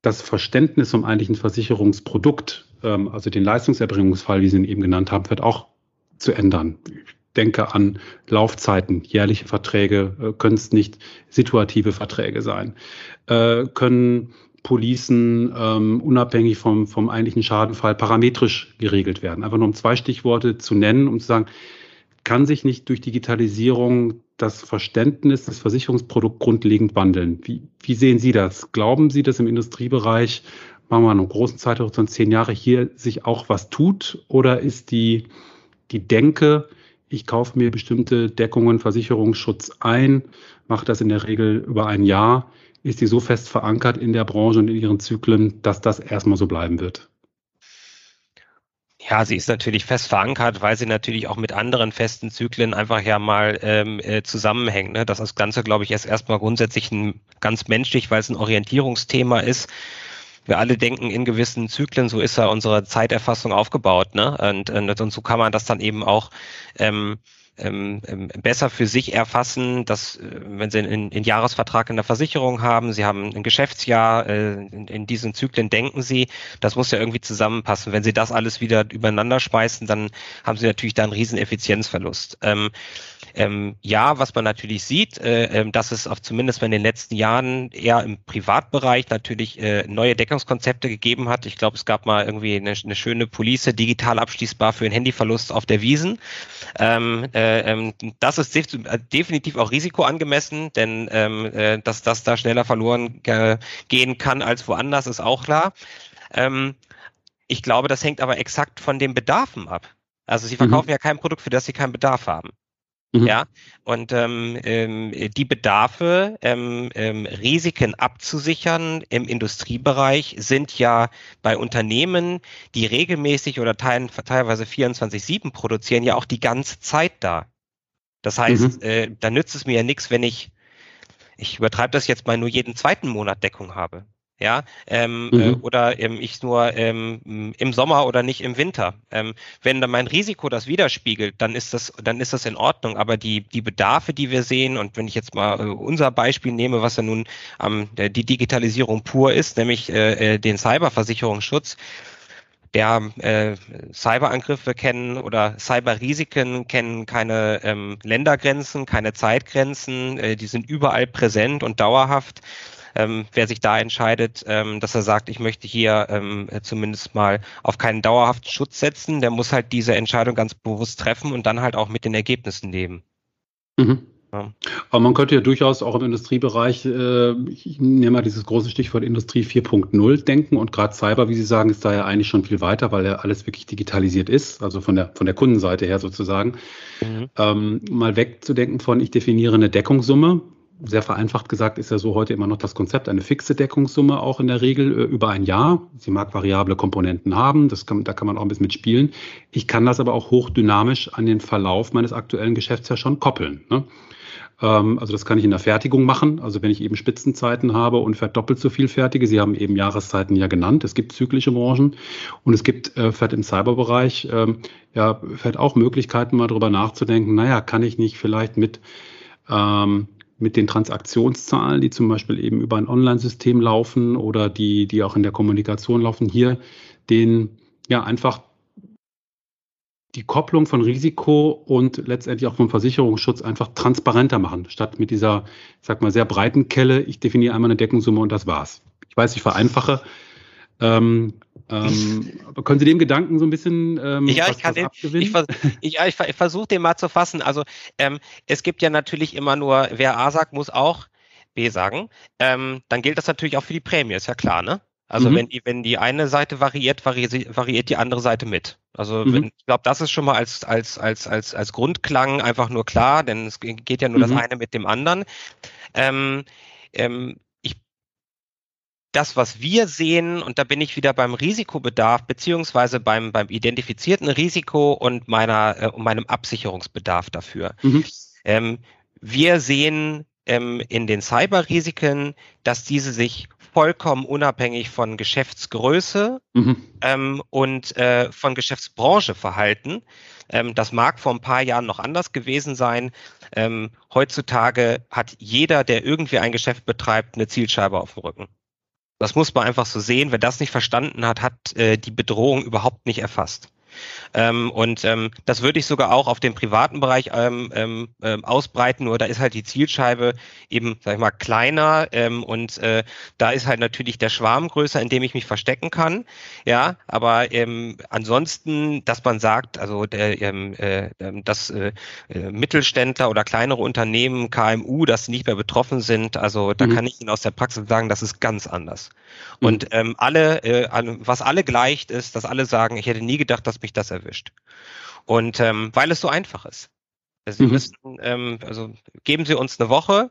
das Verständnis um eigentlich ein Versicherungsprodukt, also den Leistungserbringungsfall, wie Sie ihn eben genannt haben, wird auch zu ändern. Ich denke an Laufzeiten, jährliche Verträge, können es nicht situative Verträge sein, können Policen unabhängig vom eigentlichen Schadenfall parametrisch geregelt werden. Einfach nur um 2 Stichworte zu nennen, um zu sagen, kann sich nicht durch Digitalisierung das Verständnis des Versicherungsprodukts grundlegend wandeln? Wie sehen Sie das? Glauben Sie, dass im Industriebereich, machen wir einen großen Zeithorizont, 10 Jahre, hier sich auch was tut? Oder ist die Denke, ich kaufe mir bestimmte Deckungen, Versicherungsschutz ein, mache das in der Regel über ein Jahr, ist die so fest verankert in der Branche und in ihren Zyklen, dass das erstmal so bleiben wird? Ja, sie ist natürlich fest verankert, weil sie natürlich auch mit anderen festen Zyklen einfach ja mal zusammenhängt, ne? Das Ganze, glaube ich, erstmal grundsätzlich ganz menschlich, weil es ein Orientierungsthema ist. wir alle denken in gewissen Zyklen, so ist ja unsere Zeiterfassung aufgebaut, ne? Und so kann man das dann eben auch besser für sich erfassen, dass, wenn Sie einen Jahresvertrag in der Versicherung haben, Sie haben ein Geschäftsjahr, in diesen Zyklen denken Sie, das muss ja irgendwie zusammenpassen. Wenn Sie das alles wieder übereinander schmeißen, dann haben Sie natürlich da einen riesen Effizienzverlust. Ja, was man natürlich sieht, dass es auch zumindest in den letzten Jahren eher im Privatbereich natürlich neue Deckungskonzepte gegeben hat. Ich glaube, es gab mal irgendwie eine schöne Police, digital abschließbar für einen Handyverlust auf der Wiesn. Das ist definitiv auch risikoangemessen, denn dass das da schneller verloren gehen kann als woanders, ist auch klar. Ich glaube, das hängt aber exakt von den Bedarfen ab. Also Sie verkaufen ja kein Produkt, für das Sie keinen Bedarf haben. Ja, und die Bedarfe, Risiken abzusichern im Industriebereich sind ja bei Unternehmen, die regelmäßig oder teilweise 24/7 produzieren, ja auch die ganze Zeit da. Das heißt, da nützt es mir ja nichts, wenn ich übertreibe das jetzt mal, nur jeden zweiten Monat Deckung habe. Ja, oder ich nur im Sommer oder nicht im Winter. Wenn dann mein Risiko das widerspiegelt, dann ist das in Ordnung. Aber die Bedarfe, die wir sehen, und wenn ich jetzt mal unser Beispiel nehme, was ja nun die Digitalisierung pur ist, nämlich den Cyberversicherungsschutz, der Cyberangriffe kennen oder Cyberrisiken kennen keine Ländergrenzen, keine Zeitgrenzen, die sind überall präsent und dauerhaft. Wer sich da entscheidet, dass er sagt, ich möchte hier zumindest mal auf keinen dauerhaften Schutz setzen, der muss halt diese Entscheidung ganz bewusst treffen und dann halt auch mit den Ergebnissen leben. Mhm. Ja. Aber man könnte ja durchaus auch im Industriebereich, ich nehme mal dieses große Stichwort Industrie 4.0 denken, und gerade Cyber, wie Sie sagen, ist da ja eigentlich schon viel weiter, weil ja alles wirklich digitalisiert ist, also von der Kundenseite her sozusagen. Mhm. Mal wegzudenken von, ich definiere eine Deckungssumme. Sehr vereinfacht gesagt ist ja so heute immer noch das Konzept, eine fixe Deckungssumme auch in der Regel über ein Jahr. Sie mag variable Komponenten haben, da kann man auch ein bisschen mitspielen. Ich kann das aber auch hochdynamisch an den Verlauf meines aktuellen Geschäfts ja schon koppeln, ne? Also das kann ich in der Fertigung machen. Also wenn ich eben Spitzenzeiten habe und verdoppelt so viel fertige, Sie haben eben Jahreszeiten ja genannt. Es gibt zyklische Branchen und es gibt vielleicht im Cyberbereich ja vielleicht auch Möglichkeiten, mal darüber nachzudenken, naja, kann ich nicht vielleicht mit den Transaktionszahlen, die zum Beispiel eben über ein Online-System laufen oder die auch in der Kommunikation laufen, hier einfach die Kopplung von Risiko und letztendlich auch vom Versicherungsschutz einfach transparenter machen, statt mit dieser, ich sag mal, sehr breiten Kelle, ich definiere einmal eine Deckungssumme und das war's. Ich weiß, ich vereinfache. Können Sie dem Gedanken so ein bisschen ich versuche den mal zu fassen. Also es gibt ja natürlich immer nur, wer A sagt, muss auch B sagen. Dann gilt das natürlich auch für die Prämie, ist ja klar, ne? Also wenn die eine Seite variiert die andere Seite mit. Also ich glaube, das ist schon mal als Grundklang einfach nur klar, denn es geht ja nur das eine mit dem anderen. Das, was wir sehen, und da bin ich wieder beim Risikobedarf beziehungsweise beim identifizierten Risiko und meinem Absicherungsbedarf dafür. Wir sehen in den Cyberrisiken, dass diese sich vollkommen unabhängig von Geschäftsgröße und von Geschäftsbranche verhalten. Das mag vor ein paar Jahren noch anders gewesen sein. Heutzutage hat jeder, der irgendwie ein Geschäft betreibt, eine Zielscheibe auf dem Rücken. Das muss man einfach so sehen. Wer das nicht verstanden hat, hat die Bedrohung überhaupt nicht erfasst. Das würde ich sogar auch auf den privaten Bereich ausbreiten, nur da ist halt die Zielscheibe eben, sag ich mal, kleiner da ist halt natürlich der Schwarm größer, in dem ich mich verstecken kann. Ja, aber ansonsten, dass man sagt, also dass Mittelständler oder kleinere Unternehmen, KMU, dass nicht mehr betroffen sind, also da kann ich Ihnen aus der Praxis sagen, das ist ganz anders. Und was alle gleicht, ist, dass alle sagen, ich hätte nie gedacht, dass mich das erwischt. Und weil es so einfach ist. Also, Sie müssen, geben Sie uns eine Woche,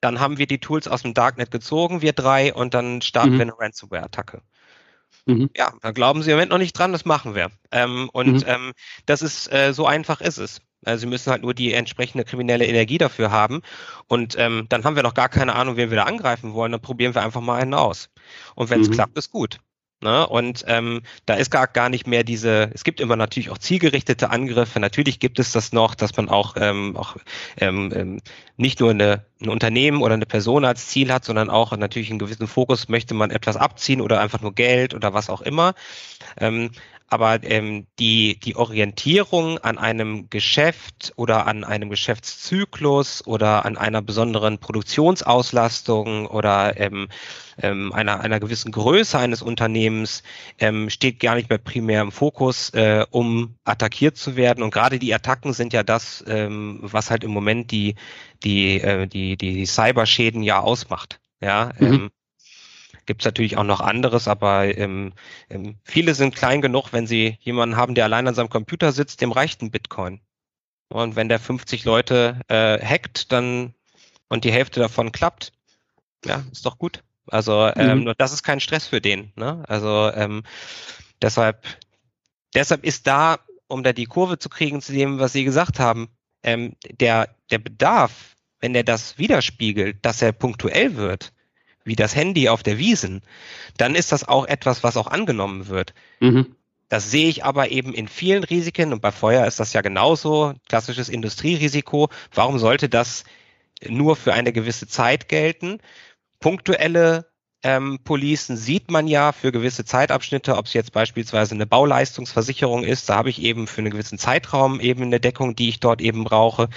dann haben wir die Tools aus dem Darknet gezogen, wir drei, und dann starten wir eine Ransomware-Attacke. Ja, da glauben Sie im Moment noch nicht dran, das machen wir. Das ist, so einfach ist es. Also sie müssen halt nur die entsprechende kriminelle Energie dafür haben. Und dann haben wir noch gar keine Ahnung, wen wir da angreifen wollen. Dann probieren wir einfach mal einen aus. Und wenn es klappt, ist gut. Ne? Und da ist gar nicht mehr diese, es gibt immer natürlich auch zielgerichtete Angriffe, natürlich gibt es das noch, dass man auch, nicht nur ein Unternehmen oder eine Person als Ziel hat, sondern auch natürlich einen gewissen Fokus, möchte man etwas abziehen oder einfach nur Geld oder was auch immer. Aber die Orientierung an einem Geschäft oder an einem Geschäftszyklus oder an einer besonderen Produktionsauslastung oder einer gewissen Größe eines Unternehmens steht gar nicht mehr primär im Fokus, um attackiert zu werden. Und gerade die Attacken sind ja das, was halt im Moment die Cyberschäden ja ausmacht. Ja. Gibt es natürlich auch noch anderes, aber viele sind klein genug, wenn sie jemanden haben, der allein an seinem Computer sitzt, dem reicht ein Bitcoin. Und wenn der 50 Leute hackt, dann und die Hälfte davon klappt, ja, ist doch gut. Also nur das ist kein Stress für den. Ne? Also deshalb ist da, um da die Kurve zu kriegen zu dem, was Sie gesagt haben, der Bedarf, wenn er das widerspiegelt, dass er punktuell wird, wie das Handy auf der Wiesen, dann ist das auch etwas, was auch angenommen wird. Das sehe ich aber eben in vielen Risiken und bei Feuer ist das ja genauso, klassisches Industrierisiko. Warum sollte das nur für eine gewisse Zeit gelten? Punktuelle Policen sieht man ja für gewisse Zeitabschnitte, ob es jetzt beispielsweise eine Bauleistungsversicherung ist, da habe ich eben für einen gewissen Zeitraum eben eine Deckung, die ich dort eben brauche.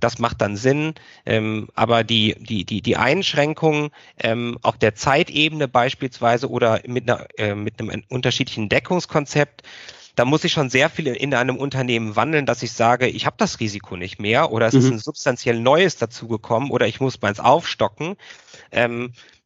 Das macht dann Sinn, aber die Einschränkungen auf der Zeitebene beispielsweise oder mit einem unterschiedlichen Deckungskonzept, da muss ich schon sehr viel in einem Unternehmen wandeln, dass ich sage, ich habe das Risiko nicht mehr oder es ist ein substanziell Neues dazugekommen oder ich muss meins aufstocken.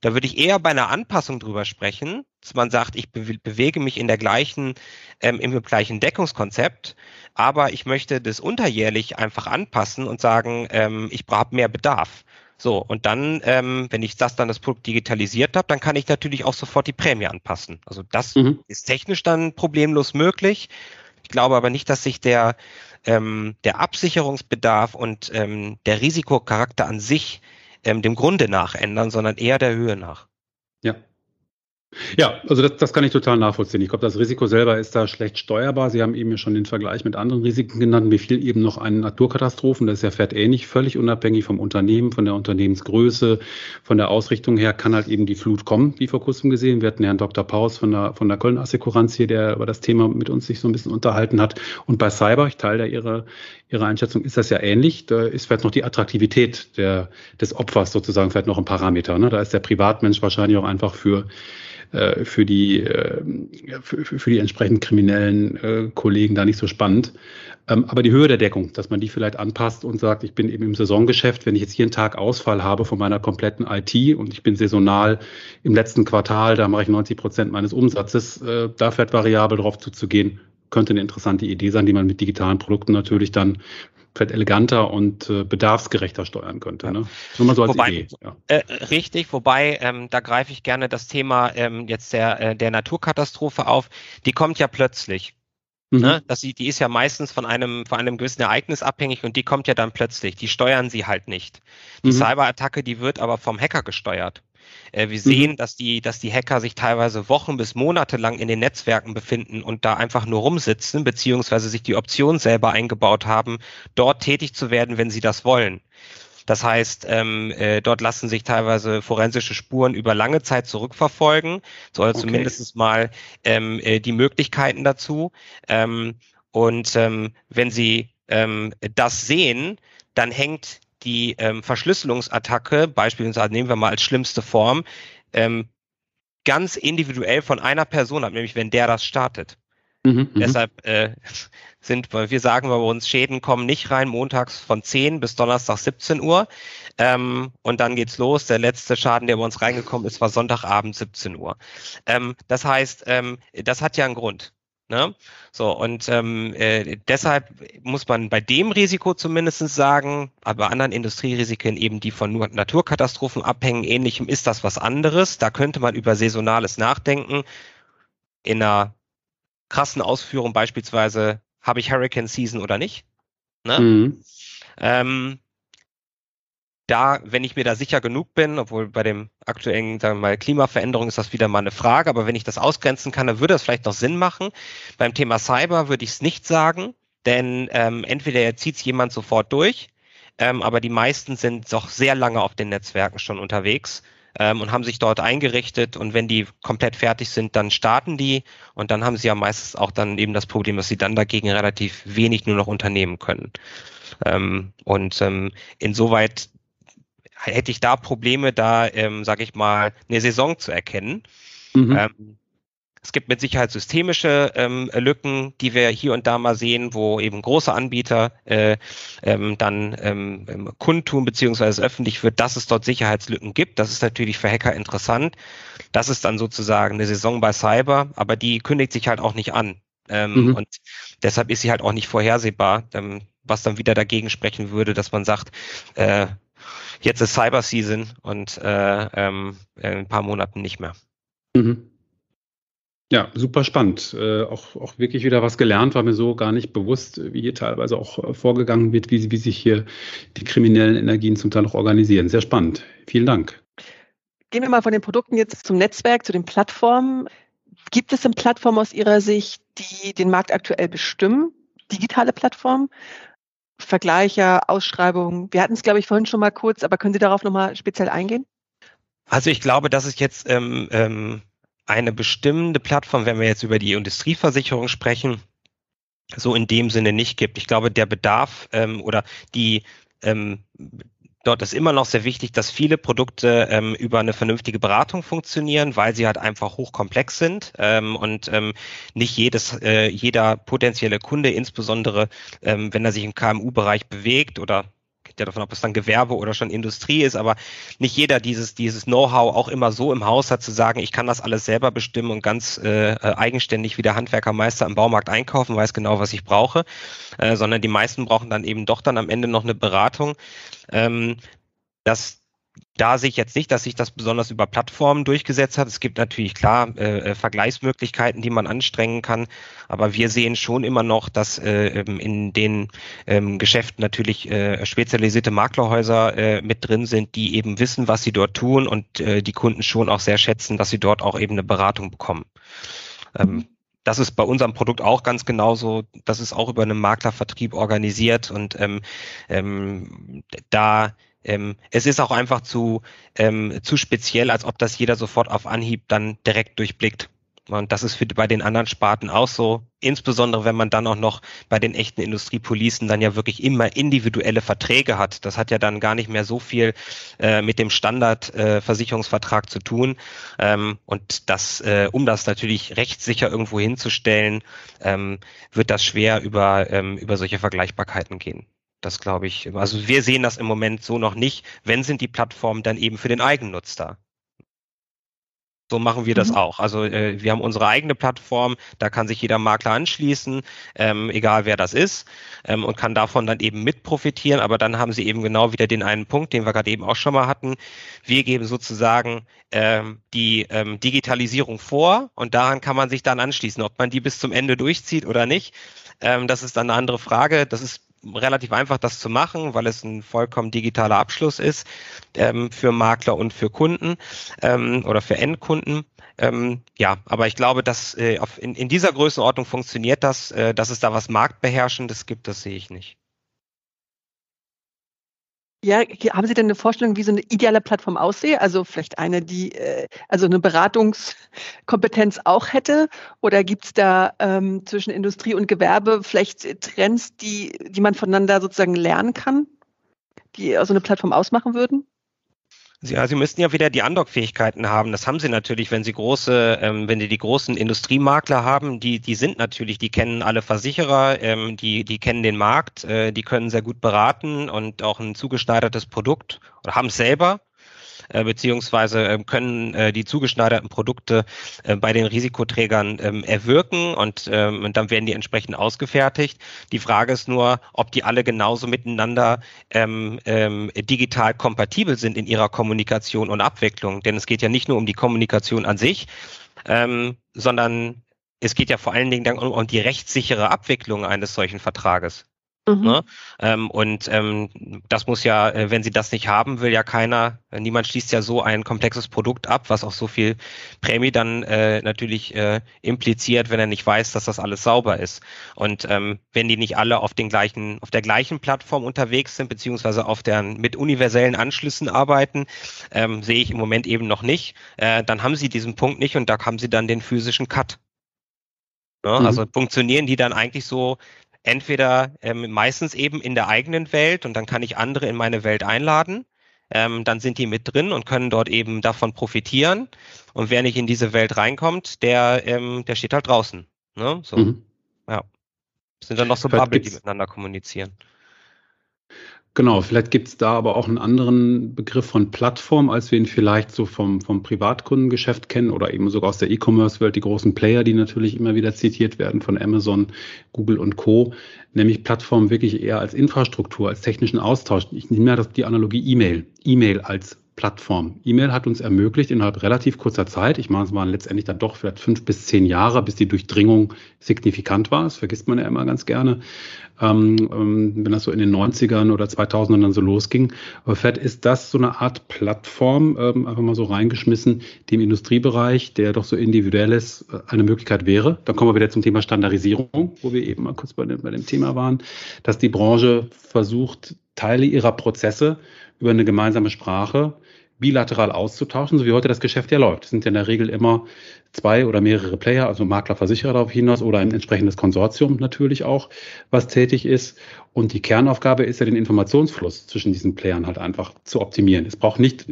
Da würde ich eher bei einer Anpassung drüber sprechen, dass man sagt, ich bewege mich in der gleichen, im gleichen Deckungskonzept, aber ich möchte das unterjährlich einfach anpassen und sagen, ich habe mehr Bedarf. So, und dann, wenn ich das Produkt digitalisiert habe, dann kann ich natürlich auch sofort die Prämie anpassen. Also das ist technisch dann problemlos möglich. Ich glaube aber nicht, dass sich der Absicherungsbedarf und der Risikocharakter an sich dem Grunde nach ändern, sondern eher der Höhe nach. Ja. Ja, also das kann ich total nachvollziehen. Ich glaube, das Risiko selber ist da schlecht steuerbar. Sie haben eben ja schon den Vergleich mit anderen Risiken genannt. Mir fiel eben noch an Naturkatastrophen. Das ist ja ähnlich, völlig unabhängig vom Unternehmen, von der Unternehmensgröße, von der Ausrichtung her kann halt eben die Flut kommen, wie vor kurzem gesehen. Wir hatten Herrn Dr. Paus von der Kölner Assekuranz hier, der über das Thema mit uns sich so ein bisschen unterhalten hat. Und bei Cyber, ich teile da Ihre Einschätzung, ist das ja ähnlich. Da ist vielleicht noch die Attraktivität des Opfers sozusagen vielleicht noch ein Parameter. Ne? Da ist der Privatmensch wahrscheinlich auch einfach für die entsprechend kriminellen Kollegen da nicht so spannend. Aber die Höhe der Deckung, dass man die vielleicht anpasst und sagt, ich bin eben im Saisongeschäft, wenn ich jetzt hier einen Tag Ausfall habe von meiner kompletten IT und ich bin saisonal im letzten Quartal, da mache ich 90% meines Umsatzes, da vielleicht variabel drauf zuzugehen, könnte eine interessante Idee sein, die man mit digitalen Produkten natürlich dann vielleicht eleganter und bedarfsgerechter steuern könnte. Ne? Nur mal so als Idee. Ja. Richtig, wobei, da greife ich gerne das Thema jetzt der Naturkatastrophe auf. Die kommt ja plötzlich. Ne? Die ist ja meistens von einem gewissen Ereignis abhängig und die kommt ja dann plötzlich. Die steuern sie halt nicht. Die Cyberattacke, die wird aber vom Hacker gesteuert. Wir sehen, dass die Hacker sich teilweise Wochen bis Monate lang in den Netzwerken befinden und da einfach nur rumsitzen, beziehungsweise sich die Option selber eingebaut haben, dort tätig zu werden, wenn sie das wollen. Das heißt, dort lassen sich teilweise forensische Spuren über lange Zeit zurückverfolgen, oder zumindest mal die Möglichkeiten dazu. Wenn sie das sehen, dann hängt die Verschlüsselungsattacke, beispielsweise nehmen wir mal als schlimmste Form, ganz individuell von einer Person ab, nämlich wenn der das startet. Deshalb wir sagen bei uns, Schäden kommen nicht rein, montags von 10 bis Donnerstag 17 Uhr und dann geht's los. Der letzte Schaden, der bei uns reingekommen ist, war Sonntagabend 17 Uhr. Das heißt, das hat ja einen Grund. Ne? So, und deshalb muss man bei dem Risiko zumindest sagen, aber bei anderen Industrierisiken eben, die von nur Naturkatastrophen abhängen, ähnlichem, ist das was anderes. Da könnte man über Saisonales nachdenken. In einer krassen Ausführung beispielsweise, habe ich Hurricane Season oder nicht? Ne? Mhm. Da, wenn ich mir da sicher genug bin, obwohl bei dem aktuellen, sagen wir mal, Klimaveränderung ist das wieder mal eine Frage, aber wenn ich das ausgrenzen kann, dann würde das vielleicht noch Sinn machen. Beim Thema Cyber würde ich es nicht sagen, denn entweder zieht es jemand sofort durch, aber die meisten sind doch sehr lange auf den Netzwerken schon unterwegs und haben sich dort eingerichtet, und wenn die komplett fertig sind, dann starten die, und dann haben sie ja meistens auch dann eben das Problem, dass sie dann dagegen relativ wenig nur noch unternehmen können. Insoweit hätte ich da Probleme, da, sage ich mal, eine Saison zu erkennen. Mhm. Es gibt mit Sicherheit systemische Lücken, die wir hier und da mal sehen, wo eben große Anbieter dann kundtun bzw. öffentlich wird, dass es dort Sicherheitslücken gibt. Das ist natürlich für Hacker interessant. Das ist dann sozusagen eine Saison bei Cyber, aber die kündigt sich halt auch nicht an. Und deshalb ist sie halt auch nicht vorhersehbar, was dann wieder dagegen sprechen würde, dass man sagt, jetzt ist Cyber Season und in ein paar Monaten nicht mehr. Mhm. Ja, super spannend. Auch wirklich wieder was gelernt, war mir so gar nicht bewusst, wie hier teilweise auch vorgegangen wird, wie sich hier die kriminellen Energien zum Teil auch organisieren. Sehr spannend. Vielen Dank. Gehen wir mal von den Produkten jetzt zum Netzwerk, zu den Plattformen. Gibt es denn Plattformen aus Ihrer Sicht, die den Markt aktuell bestimmen? Digitale Plattformen? Vergleiche, Ausschreibungen. Wir hatten es, glaube ich, vorhin schon mal kurz, aber können Sie darauf nochmal speziell eingehen? Also ich glaube, dass es jetzt eine bestimmende Plattform, wenn wir jetzt über die Industrieversicherung sprechen, so in dem Sinne nicht gibt. Ich glaube, der Bedarf dort ist immer noch sehr wichtig, dass viele Produkte über eine vernünftige Beratung funktionieren, weil sie halt einfach hochkomplex sind nicht jeder potenzielle Kunde, insbesondere wenn er sich im KMU-Bereich bewegt, oder geht ja davon ab, ob es dann Gewerbe oder schon Industrie ist, aber nicht jeder dieses Know-how auch immer so im Haus hat, zu sagen, ich kann das alles selber bestimmen und ganz eigenständig wie der Handwerkermeister am Baumarkt einkaufen, weiß genau, was ich brauche, sondern die meisten brauchen dann eben doch am Ende noch eine Beratung. Da sehe ich jetzt nicht, dass sich das besonders über Plattformen durchgesetzt hat. Es gibt natürlich klar Vergleichsmöglichkeiten, die man anstrengen kann, aber wir sehen schon immer noch, dass in den Geschäften natürlich spezialisierte Maklerhäuser mit drin sind, die eben wissen, was sie dort tun, und die Kunden schon auch sehr schätzen, dass sie dort auch eben eine Beratung bekommen. Das ist bei unserem Produkt auch ganz genauso. Das ist auch über einen Maklervertrieb organisiert, und es ist auch einfach zu speziell, als ob das jeder sofort auf Anhieb dann direkt durchblickt. Und das ist bei den anderen Sparten auch so, insbesondere wenn man dann auch noch bei den echten Industriepolicen dann ja wirklich immer individuelle Verträge hat. Das hat ja dann gar nicht mehr so viel mit dem Standardversicherungsvertrag zu tun. Um das natürlich rechtssicher irgendwo hinzustellen, wird das schwer über solche Vergleichbarkeiten gehen. Das glaube ich, also wir sehen das im Moment so noch nicht. Wenn, sind die Plattformen dann eben für den Eigennutz da. So machen wir das auch. Also wir haben unsere eigene Plattform, da kann sich jeder Makler anschließen, egal wer das ist, und kann davon dann eben mit profitieren. Aber dann haben sie eben genau wieder den einen Punkt, den wir gerade eben auch schon mal hatten. Wir geben sozusagen die Digitalisierung vor, und daran kann man sich dann anschließen. Ob man die bis zum Ende durchzieht oder nicht, das ist dann eine andere Frage. Das ist relativ einfach, das zu machen, weil es ein vollkommen digitaler Abschluss ist für Makler und für Kunden oder für Endkunden. Aber ich glaube, dass in dieser Größenordnung funktioniert das, dass es da was Marktbeherrschendes gibt, das sehe ich nicht. Ja, haben Sie denn eine Vorstellung, wie so eine ideale Plattform aussehe? Also vielleicht eine, die eine Beratungskompetenz auch hätte? Oder gibt es da zwischen Industrie und Gewerbe vielleicht Trends, die man voneinander sozusagen lernen kann, die so eine Plattform ausmachen würden? Ja, Sie müssten ja wieder die Andockfähigkeiten haben. Das haben Sie natürlich, wenn Sie die großen Industriemakler haben, die sind natürlich, die kennen alle Versicherer, die kennen den Markt, die können sehr gut beraten und auch ein zugeschneidertes Produkt, oder haben es selber, beziehungsweise können die zugeschneiderten Produkte bei den Risikoträgern erwirken, und dann werden die entsprechend ausgefertigt. Die Frage ist nur, ob die alle genauso miteinander digital kompatibel sind in ihrer Kommunikation und Abwicklung. Denn es geht ja nicht nur um die Kommunikation an sich, sondern es geht ja vor allen Dingen dann um die rechtssichere Abwicklung eines solchen Vertrages. Ne? Das muss ja, wenn sie das nicht haben will, ja keiner, niemand schließt ja so ein komplexes Produkt ab, was auch so viel Prämie dann natürlich impliziert, wenn er nicht weiß, dass das alles sauber ist. Und wenn die nicht alle auf der gleichen Plattform unterwegs sind, beziehungsweise mit universellen Anschlüssen arbeiten, sehe ich im Moment eben noch nicht, dann haben sie diesen Punkt nicht und da haben sie dann den physischen Cut. Ne? Mhm. Also funktionieren die dann eigentlich so, entweder meistens eben in der eigenen Welt und dann kann ich andere in meine Welt einladen, dann sind die mit drin und können dort eben davon profitieren und wer nicht in diese Welt reinkommt, der steht halt draußen. Ne? So. Mhm. Ja. Das sind dann noch so Bubble, die miteinander kommunizieren. Genau, vielleicht gibt es da aber auch einen anderen Begriff von Plattform, als wir ihn vielleicht so vom Privatkundengeschäft kennen oder eben sogar aus der E-Commerce-Welt, die großen Player, die natürlich immer wieder zitiert werden von Amazon, Google und Co., nämlich Plattform wirklich eher als Infrastruktur, als technischen Austausch. Ich nehme ja die Analogie E-Mail, E-Mail als Plattform. E-Mail hat uns ermöglicht, innerhalb relativ kurzer Zeit, ich meine, es waren letztendlich dann doch vielleicht 5 bis 10 Jahre, bis die Durchdringung signifikant war, das vergisst man ja immer ganz gerne, wenn das so in den 90ern oder 2000ern dann so losging. Aber vielleicht ist das so eine Art Plattform, einfach mal so reingeschmissen, die im Industriebereich, der doch so individuell ist, eine Möglichkeit wäre. Dann kommen wir wieder zum Thema Standardisierung, wo wir eben mal kurz bei dem Thema waren, dass die Branche versucht, Teile ihrer Prozesse über eine gemeinsame Sprache bilateral auszutauschen, so wie heute das Geschäft ja läuft. Es sind ja in der Regel immer 2 oder mehrere Player, also Makler, Versicherer darauf hinaus oder ein entsprechendes Konsortium natürlich auch, was tätig ist. Und die Kernaufgabe ist ja, den Informationsfluss zwischen diesen Playern halt einfach zu optimieren. Es braucht nicht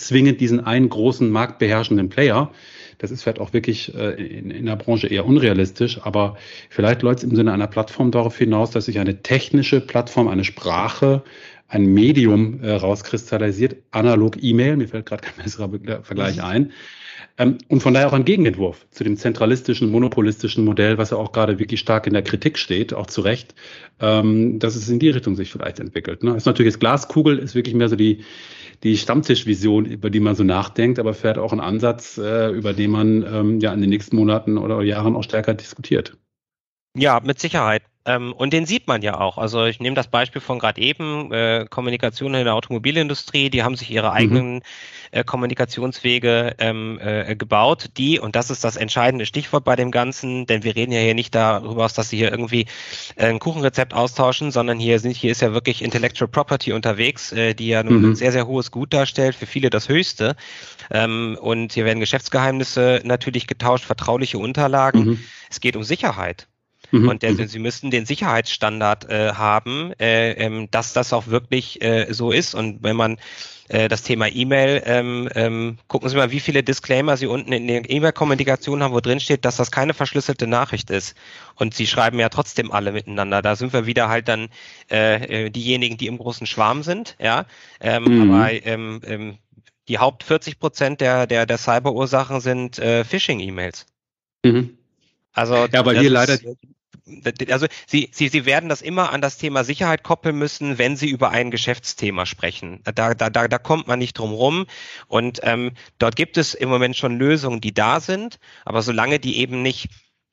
zwingend diesen einen großen marktbeherrschenden Player. Das ist vielleicht auch wirklich in der Branche eher unrealistisch, aber vielleicht läuft es im Sinne einer Plattform darauf hinaus, dass sich eine technische Plattform, eine Sprache, ein Medium rauskristallisiert, analog E-Mail, mir fällt gerade kein besserer Vergleich ein, und von daher auch ein Gegenentwurf zu dem zentralistischen, monopolistischen Modell, was ja auch gerade wirklich stark in der Kritik steht, auch zu Recht, dass es in die Richtung sich vielleicht entwickelt. Ne? Ist natürlich jetzt Glaskugel, ist wirklich mehr so die Stammtischvision, über die man so nachdenkt, aber fährt auch ein Ansatz, über den man ja in den nächsten Monaten oder Jahren auch stärker diskutiert. Ja, mit Sicherheit. Und den sieht man ja auch. Also ich nehme das Beispiel von gerade eben, Kommunikation in der Automobilindustrie, die haben sich ihre eigenen Kommunikationswege gebaut, die, und das ist das entscheidende Stichwort bei dem Ganzen, denn wir reden ja hier nicht darüber, dass sie hier irgendwie ein Kuchenrezept austauschen, sondern hier ist ja wirklich Intellectual Property unterwegs, die ja nun ein sehr, sehr hohes Gut darstellt, für viele das Höchste. Und hier werden Geschäftsgeheimnisse natürlich getauscht, vertrauliche Unterlagen. Es geht um Sicherheit. Und sie müssen den Sicherheitsstandard haben, dass das auch wirklich so ist. Und wenn man das Thema E-Mail, gucken Sie mal, wie viele Disclaimer Sie unten in der E-Mail-Kommunikation haben, wo drin steht, dass das keine verschlüsselte Nachricht ist. Und Sie schreiben ja trotzdem alle miteinander. Da sind wir wieder halt dann diejenigen, die im großen Schwarm sind. Ja, aber die Haupt 40% der Cyberursachen sind Phishing-E-Mails. Also, ja, weil hier leider. Also Sie werden das immer an das Thema Sicherheit koppeln müssen, wenn Sie über ein Geschäftsthema sprechen. Da kommt man nicht drum rum und dort gibt es im Moment schon Lösungen, die da sind, aber solange die eben nicht,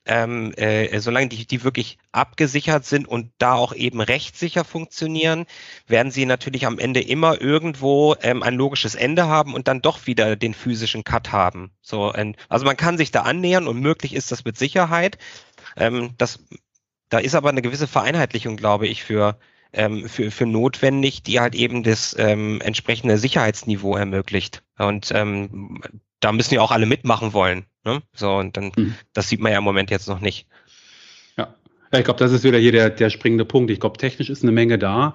solange die wirklich abgesichert sind und da auch eben rechtssicher funktionieren, werden Sie natürlich am Ende immer irgendwo ein logisches Ende haben und dann doch wieder den physischen Cut haben. So, also man kann sich da annähern und möglich ist das mit Sicherheit. Da ist aber eine gewisse Vereinheitlichung, glaube ich, für notwendig, die halt eben das entsprechende Sicherheitsniveau ermöglicht. Und da müssen ja auch alle mitmachen wollen. Ne? So, und dann, das sieht man ja im Moment jetzt noch nicht. Ja, ich glaube, das ist wieder hier der springende Punkt. Ich glaube, technisch ist eine Menge da.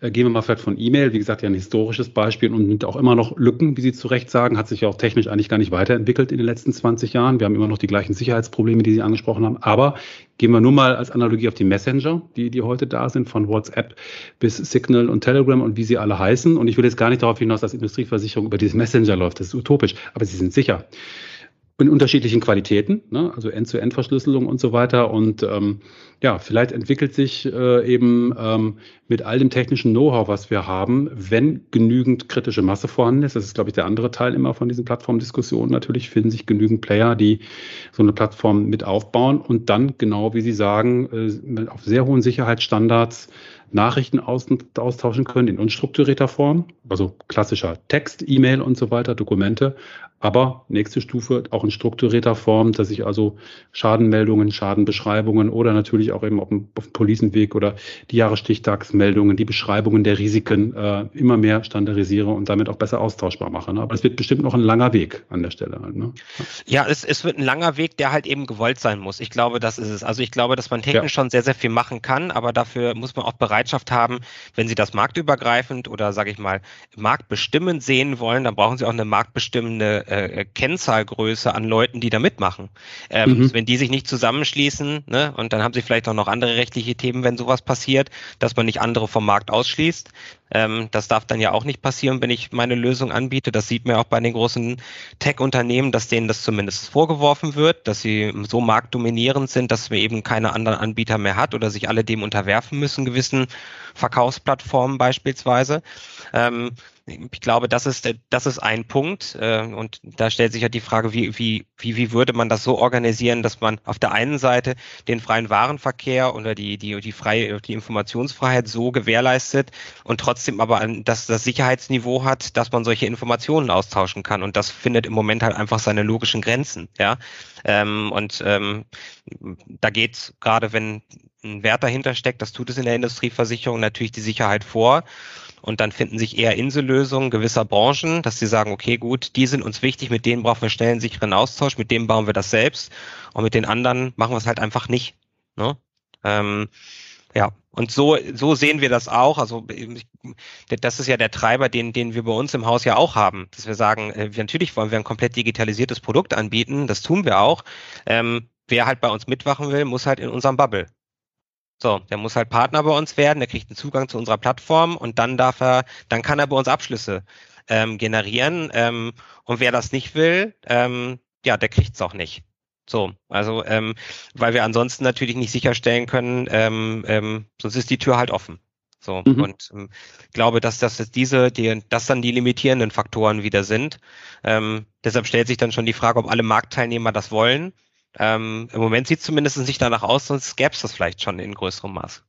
Gehen wir mal vielleicht von E-Mail, wie gesagt, ja ein historisches Beispiel und nimmt auch immer noch Lücken, wie Sie zu Recht sagen, hat sich ja auch technisch eigentlich gar nicht weiterentwickelt in den letzten 20 Jahren. Wir haben immer noch die gleichen Sicherheitsprobleme, die Sie angesprochen haben. Aber gehen wir nur mal als Analogie auf die Messenger, die heute da sind, von WhatsApp bis Signal und Telegram und wie sie alle heißen. Und ich will jetzt gar nicht darauf hinaus, dass Industrieversicherung über dieses Messenger läuft. Das ist utopisch, aber sie sind sicher. in unterschiedlichen Qualitäten, ne? Also End-zu-End-Verschlüsselung und so weiter. Und ja, vielleicht entwickelt sich eben mit all dem technischen Know-how, was wir haben, wenn genügend kritische Masse vorhanden ist, das ist, glaube ich, der andere Teil immer von diesen Plattformdiskussionen, natürlich finden sich genügend Player, die so eine Plattform mit aufbauen und dann, genau wie Sie sagen, auf sehr hohen Sicherheitsstandards Nachrichten austauschen können in unstrukturierter Form, also klassischer Text, E-Mail und so weiter, Dokumente, aber nächste Stufe auch in strukturierter Form, dass ich also Schadenmeldungen, Schadenbeschreibungen oder natürlich auch eben auf dem Polizenweg oder die Jahresstichtagsmeldungen, die Beschreibungen der Risiken immer mehr standardisiere und damit auch besser austauschbar mache. Ne? Aber es wird bestimmt noch ein langer Weg an der Stelle. Halt, ne? Ja, es wird ein langer Weg, der halt eben gewollt sein muss. Ich glaube, das ist es. Also ich glaube, dass man technisch schon sehr, sehr viel machen kann, aber dafür muss man auch Bereitschaft haben, wenn Sie das marktübergreifend oder, sage ich mal, marktbestimmend sehen wollen, dann brauchen Sie auch eine marktbestimmende Kennzahlgröße an Leuten, die da mitmachen. Wenn die sich nicht zusammenschließen, ne, und dann haben Sie vielleicht auch noch andere rechtliche Themen, wenn sowas passiert, dass man nicht andere vom Markt ausschließt. Das darf dann ja auch nicht passieren, wenn ich meine Lösung anbiete. Das sieht man ja auch bei den großen Tech-Unternehmen, dass denen das zumindest vorgeworfen wird, dass sie so marktdominierend sind, dass wir eben keine anderen Anbieter mehr hat oder sich alle dem unterwerfen müssen, gewissen Verkaufsplattformen beispielsweise. Ich glaube, das ist ein Punkt, und da stellt sich ja die Frage, wie würde man das so organisieren, dass man auf der einen Seite den freien Warenverkehr oder die Informationsfreiheit so gewährleistet und trotzdem aber das Sicherheitsniveau hat, dass man solche Informationen austauschen kann, und das findet im Moment halt einfach seine logischen Grenzen, ja. Da geht's gerade, wenn ein Wert dahinter steckt, das tut es in der Industrieversicherung, natürlich die Sicherheit vor. Und dann finden sich eher Insellösungen gewisser Branchen, dass sie sagen, okay, gut, die sind uns wichtig, mit denen brauchen wir schnell einen sicheren Austausch, mit denen bauen wir das selbst und mit den anderen machen wir es halt einfach nicht. Ne? Ja, und so sehen wir das auch. Also das ist ja der Treiber, den wir bei uns im Haus ja auch haben, dass wir sagen, natürlich wollen wir ein komplett digitalisiertes Produkt anbieten, das tun wir auch. Wer halt bei uns mitmachen will, muss halt in unserem Bubble. So, der muss halt Partner bei uns werden, der kriegt einen Zugang zu unserer Plattform und dann kann er bei uns Abschlüsse generieren. Und wer das nicht will, ja, der kriegt es auch nicht. So, also weil wir ansonsten natürlich nicht sicherstellen können, sonst ist die Tür halt offen. So, und glaube, dass das dann die limitierenden Faktoren wieder sind. Deshalb stellt sich dann schon die Frage, ob alle Marktteilnehmer das wollen. Im Moment sieht es zumindest nicht danach aus, sonst gäbe es das vielleicht schon in größerem Maß.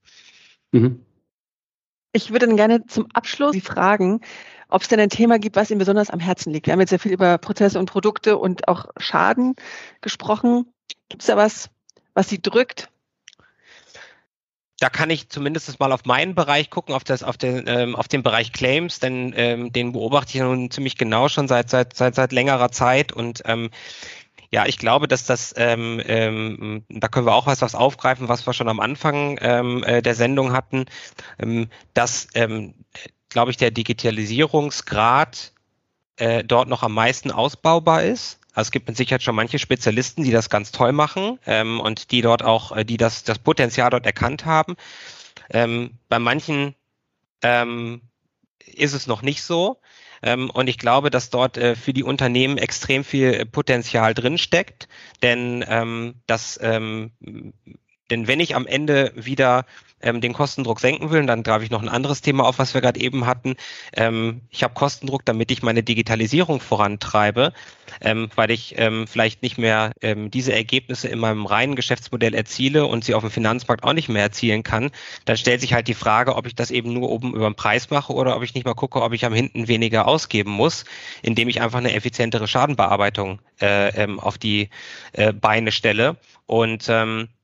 Ich würde dann gerne zum Abschluss Sie fragen, ob es denn ein Thema gibt, was Ihnen besonders am Herzen liegt. Wir haben jetzt sehr viel über Prozesse und Produkte und auch Schaden gesprochen. Gibt es da was, was Sie drückt? Da kann ich zumindest mal auf meinen Bereich gucken, auf den Bereich Claims, denn den beobachte ich nun ziemlich genau schon seit längerer Zeit, und ja, ich glaube, dass da können wir auch was aufgreifen, was wir schon am Anfang der Sendung hatten, dass, glaube ich, der Digitalisierungsgrad dort noch am meisten ausbaubar ist. Also es gibt mit Sicherheit schon manche Spezialisten, die das ganz toll machen und die dort auch, die das Potenzial dort erkannt haben. Bei manchen ist es noch nicht so. Und ich glaube, dass dort für die Unternehmen extrem viel Potenzial drinsteckt, denn wenn ich am Ende wieder den Kostendruck senken will, und dann greife ich noch ein anderes Thema auf, was wir gerade eben hatten. Ich habe Kostendruck, damit ich meine Digitalisierung vorantreibe, weil ich vielleicht nicht mehr diese Ergebnisse in meinem reinen Geschäftsmodell erziele und sie auf dem Finanzmarkt auch nicht mehr erzielen kann. Dann stellt sich halt die Frage, ob ich das eben nur oben über den Preis mache oder ob ich nicht mal gucke, ob ich am hinten weniger ausgeben muss, indem ich einfach eine effizientere Schadenbearbeitung auf die Beine stelle. Und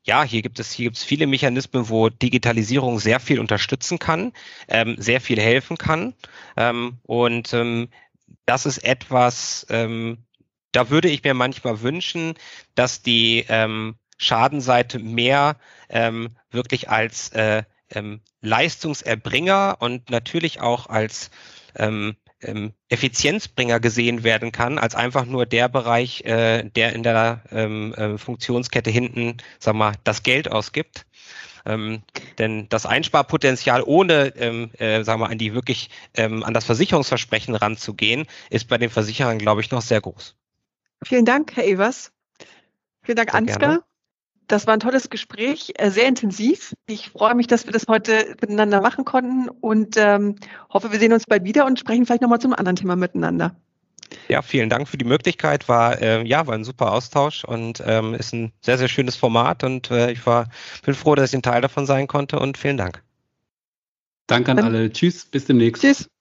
ja, hier gibt's viele Mechanismen, wo Digitalisierung sehr viel unterstützen kann, sehr viel helfen kann. Das ist etwas, da würde ich mir manchmal wünschen, dass die Schadenseite mehr wirklich als Leistungserbringer und natürlich auch als Effizienzbringer gesehen werden kann, als einfach nur der Bereich, der in der Funktionskette hinten, sag mal, das Geld ausgibt. Denn das Einsparpotenzial, ohne an die wirklich an das Versicherungsversprechen ranzugehen, ist bei den Versicherern, glaube ich, noch sehr groß. Vielen Dank, Herr Evers. Vielen Dank, Ansgar. Das war ein tolles Gespräch, sehr intensiv. Ich freue mich, dass wir das heute miteinander machen konnten und hoffe, wir sehen uns bald wieder und sprechen vielleicht nochmal zum anderen Thema miteinander. Ja, vielen Dank für die Möglichkeit. War ein super Austausch und ist ein sehr, sehr schönes Format. Und ich bin froh, dass ich ein Teil davon sein konnte und vielen Dank. Danke an alle. Tschüss, bis demnächst. Tschüss.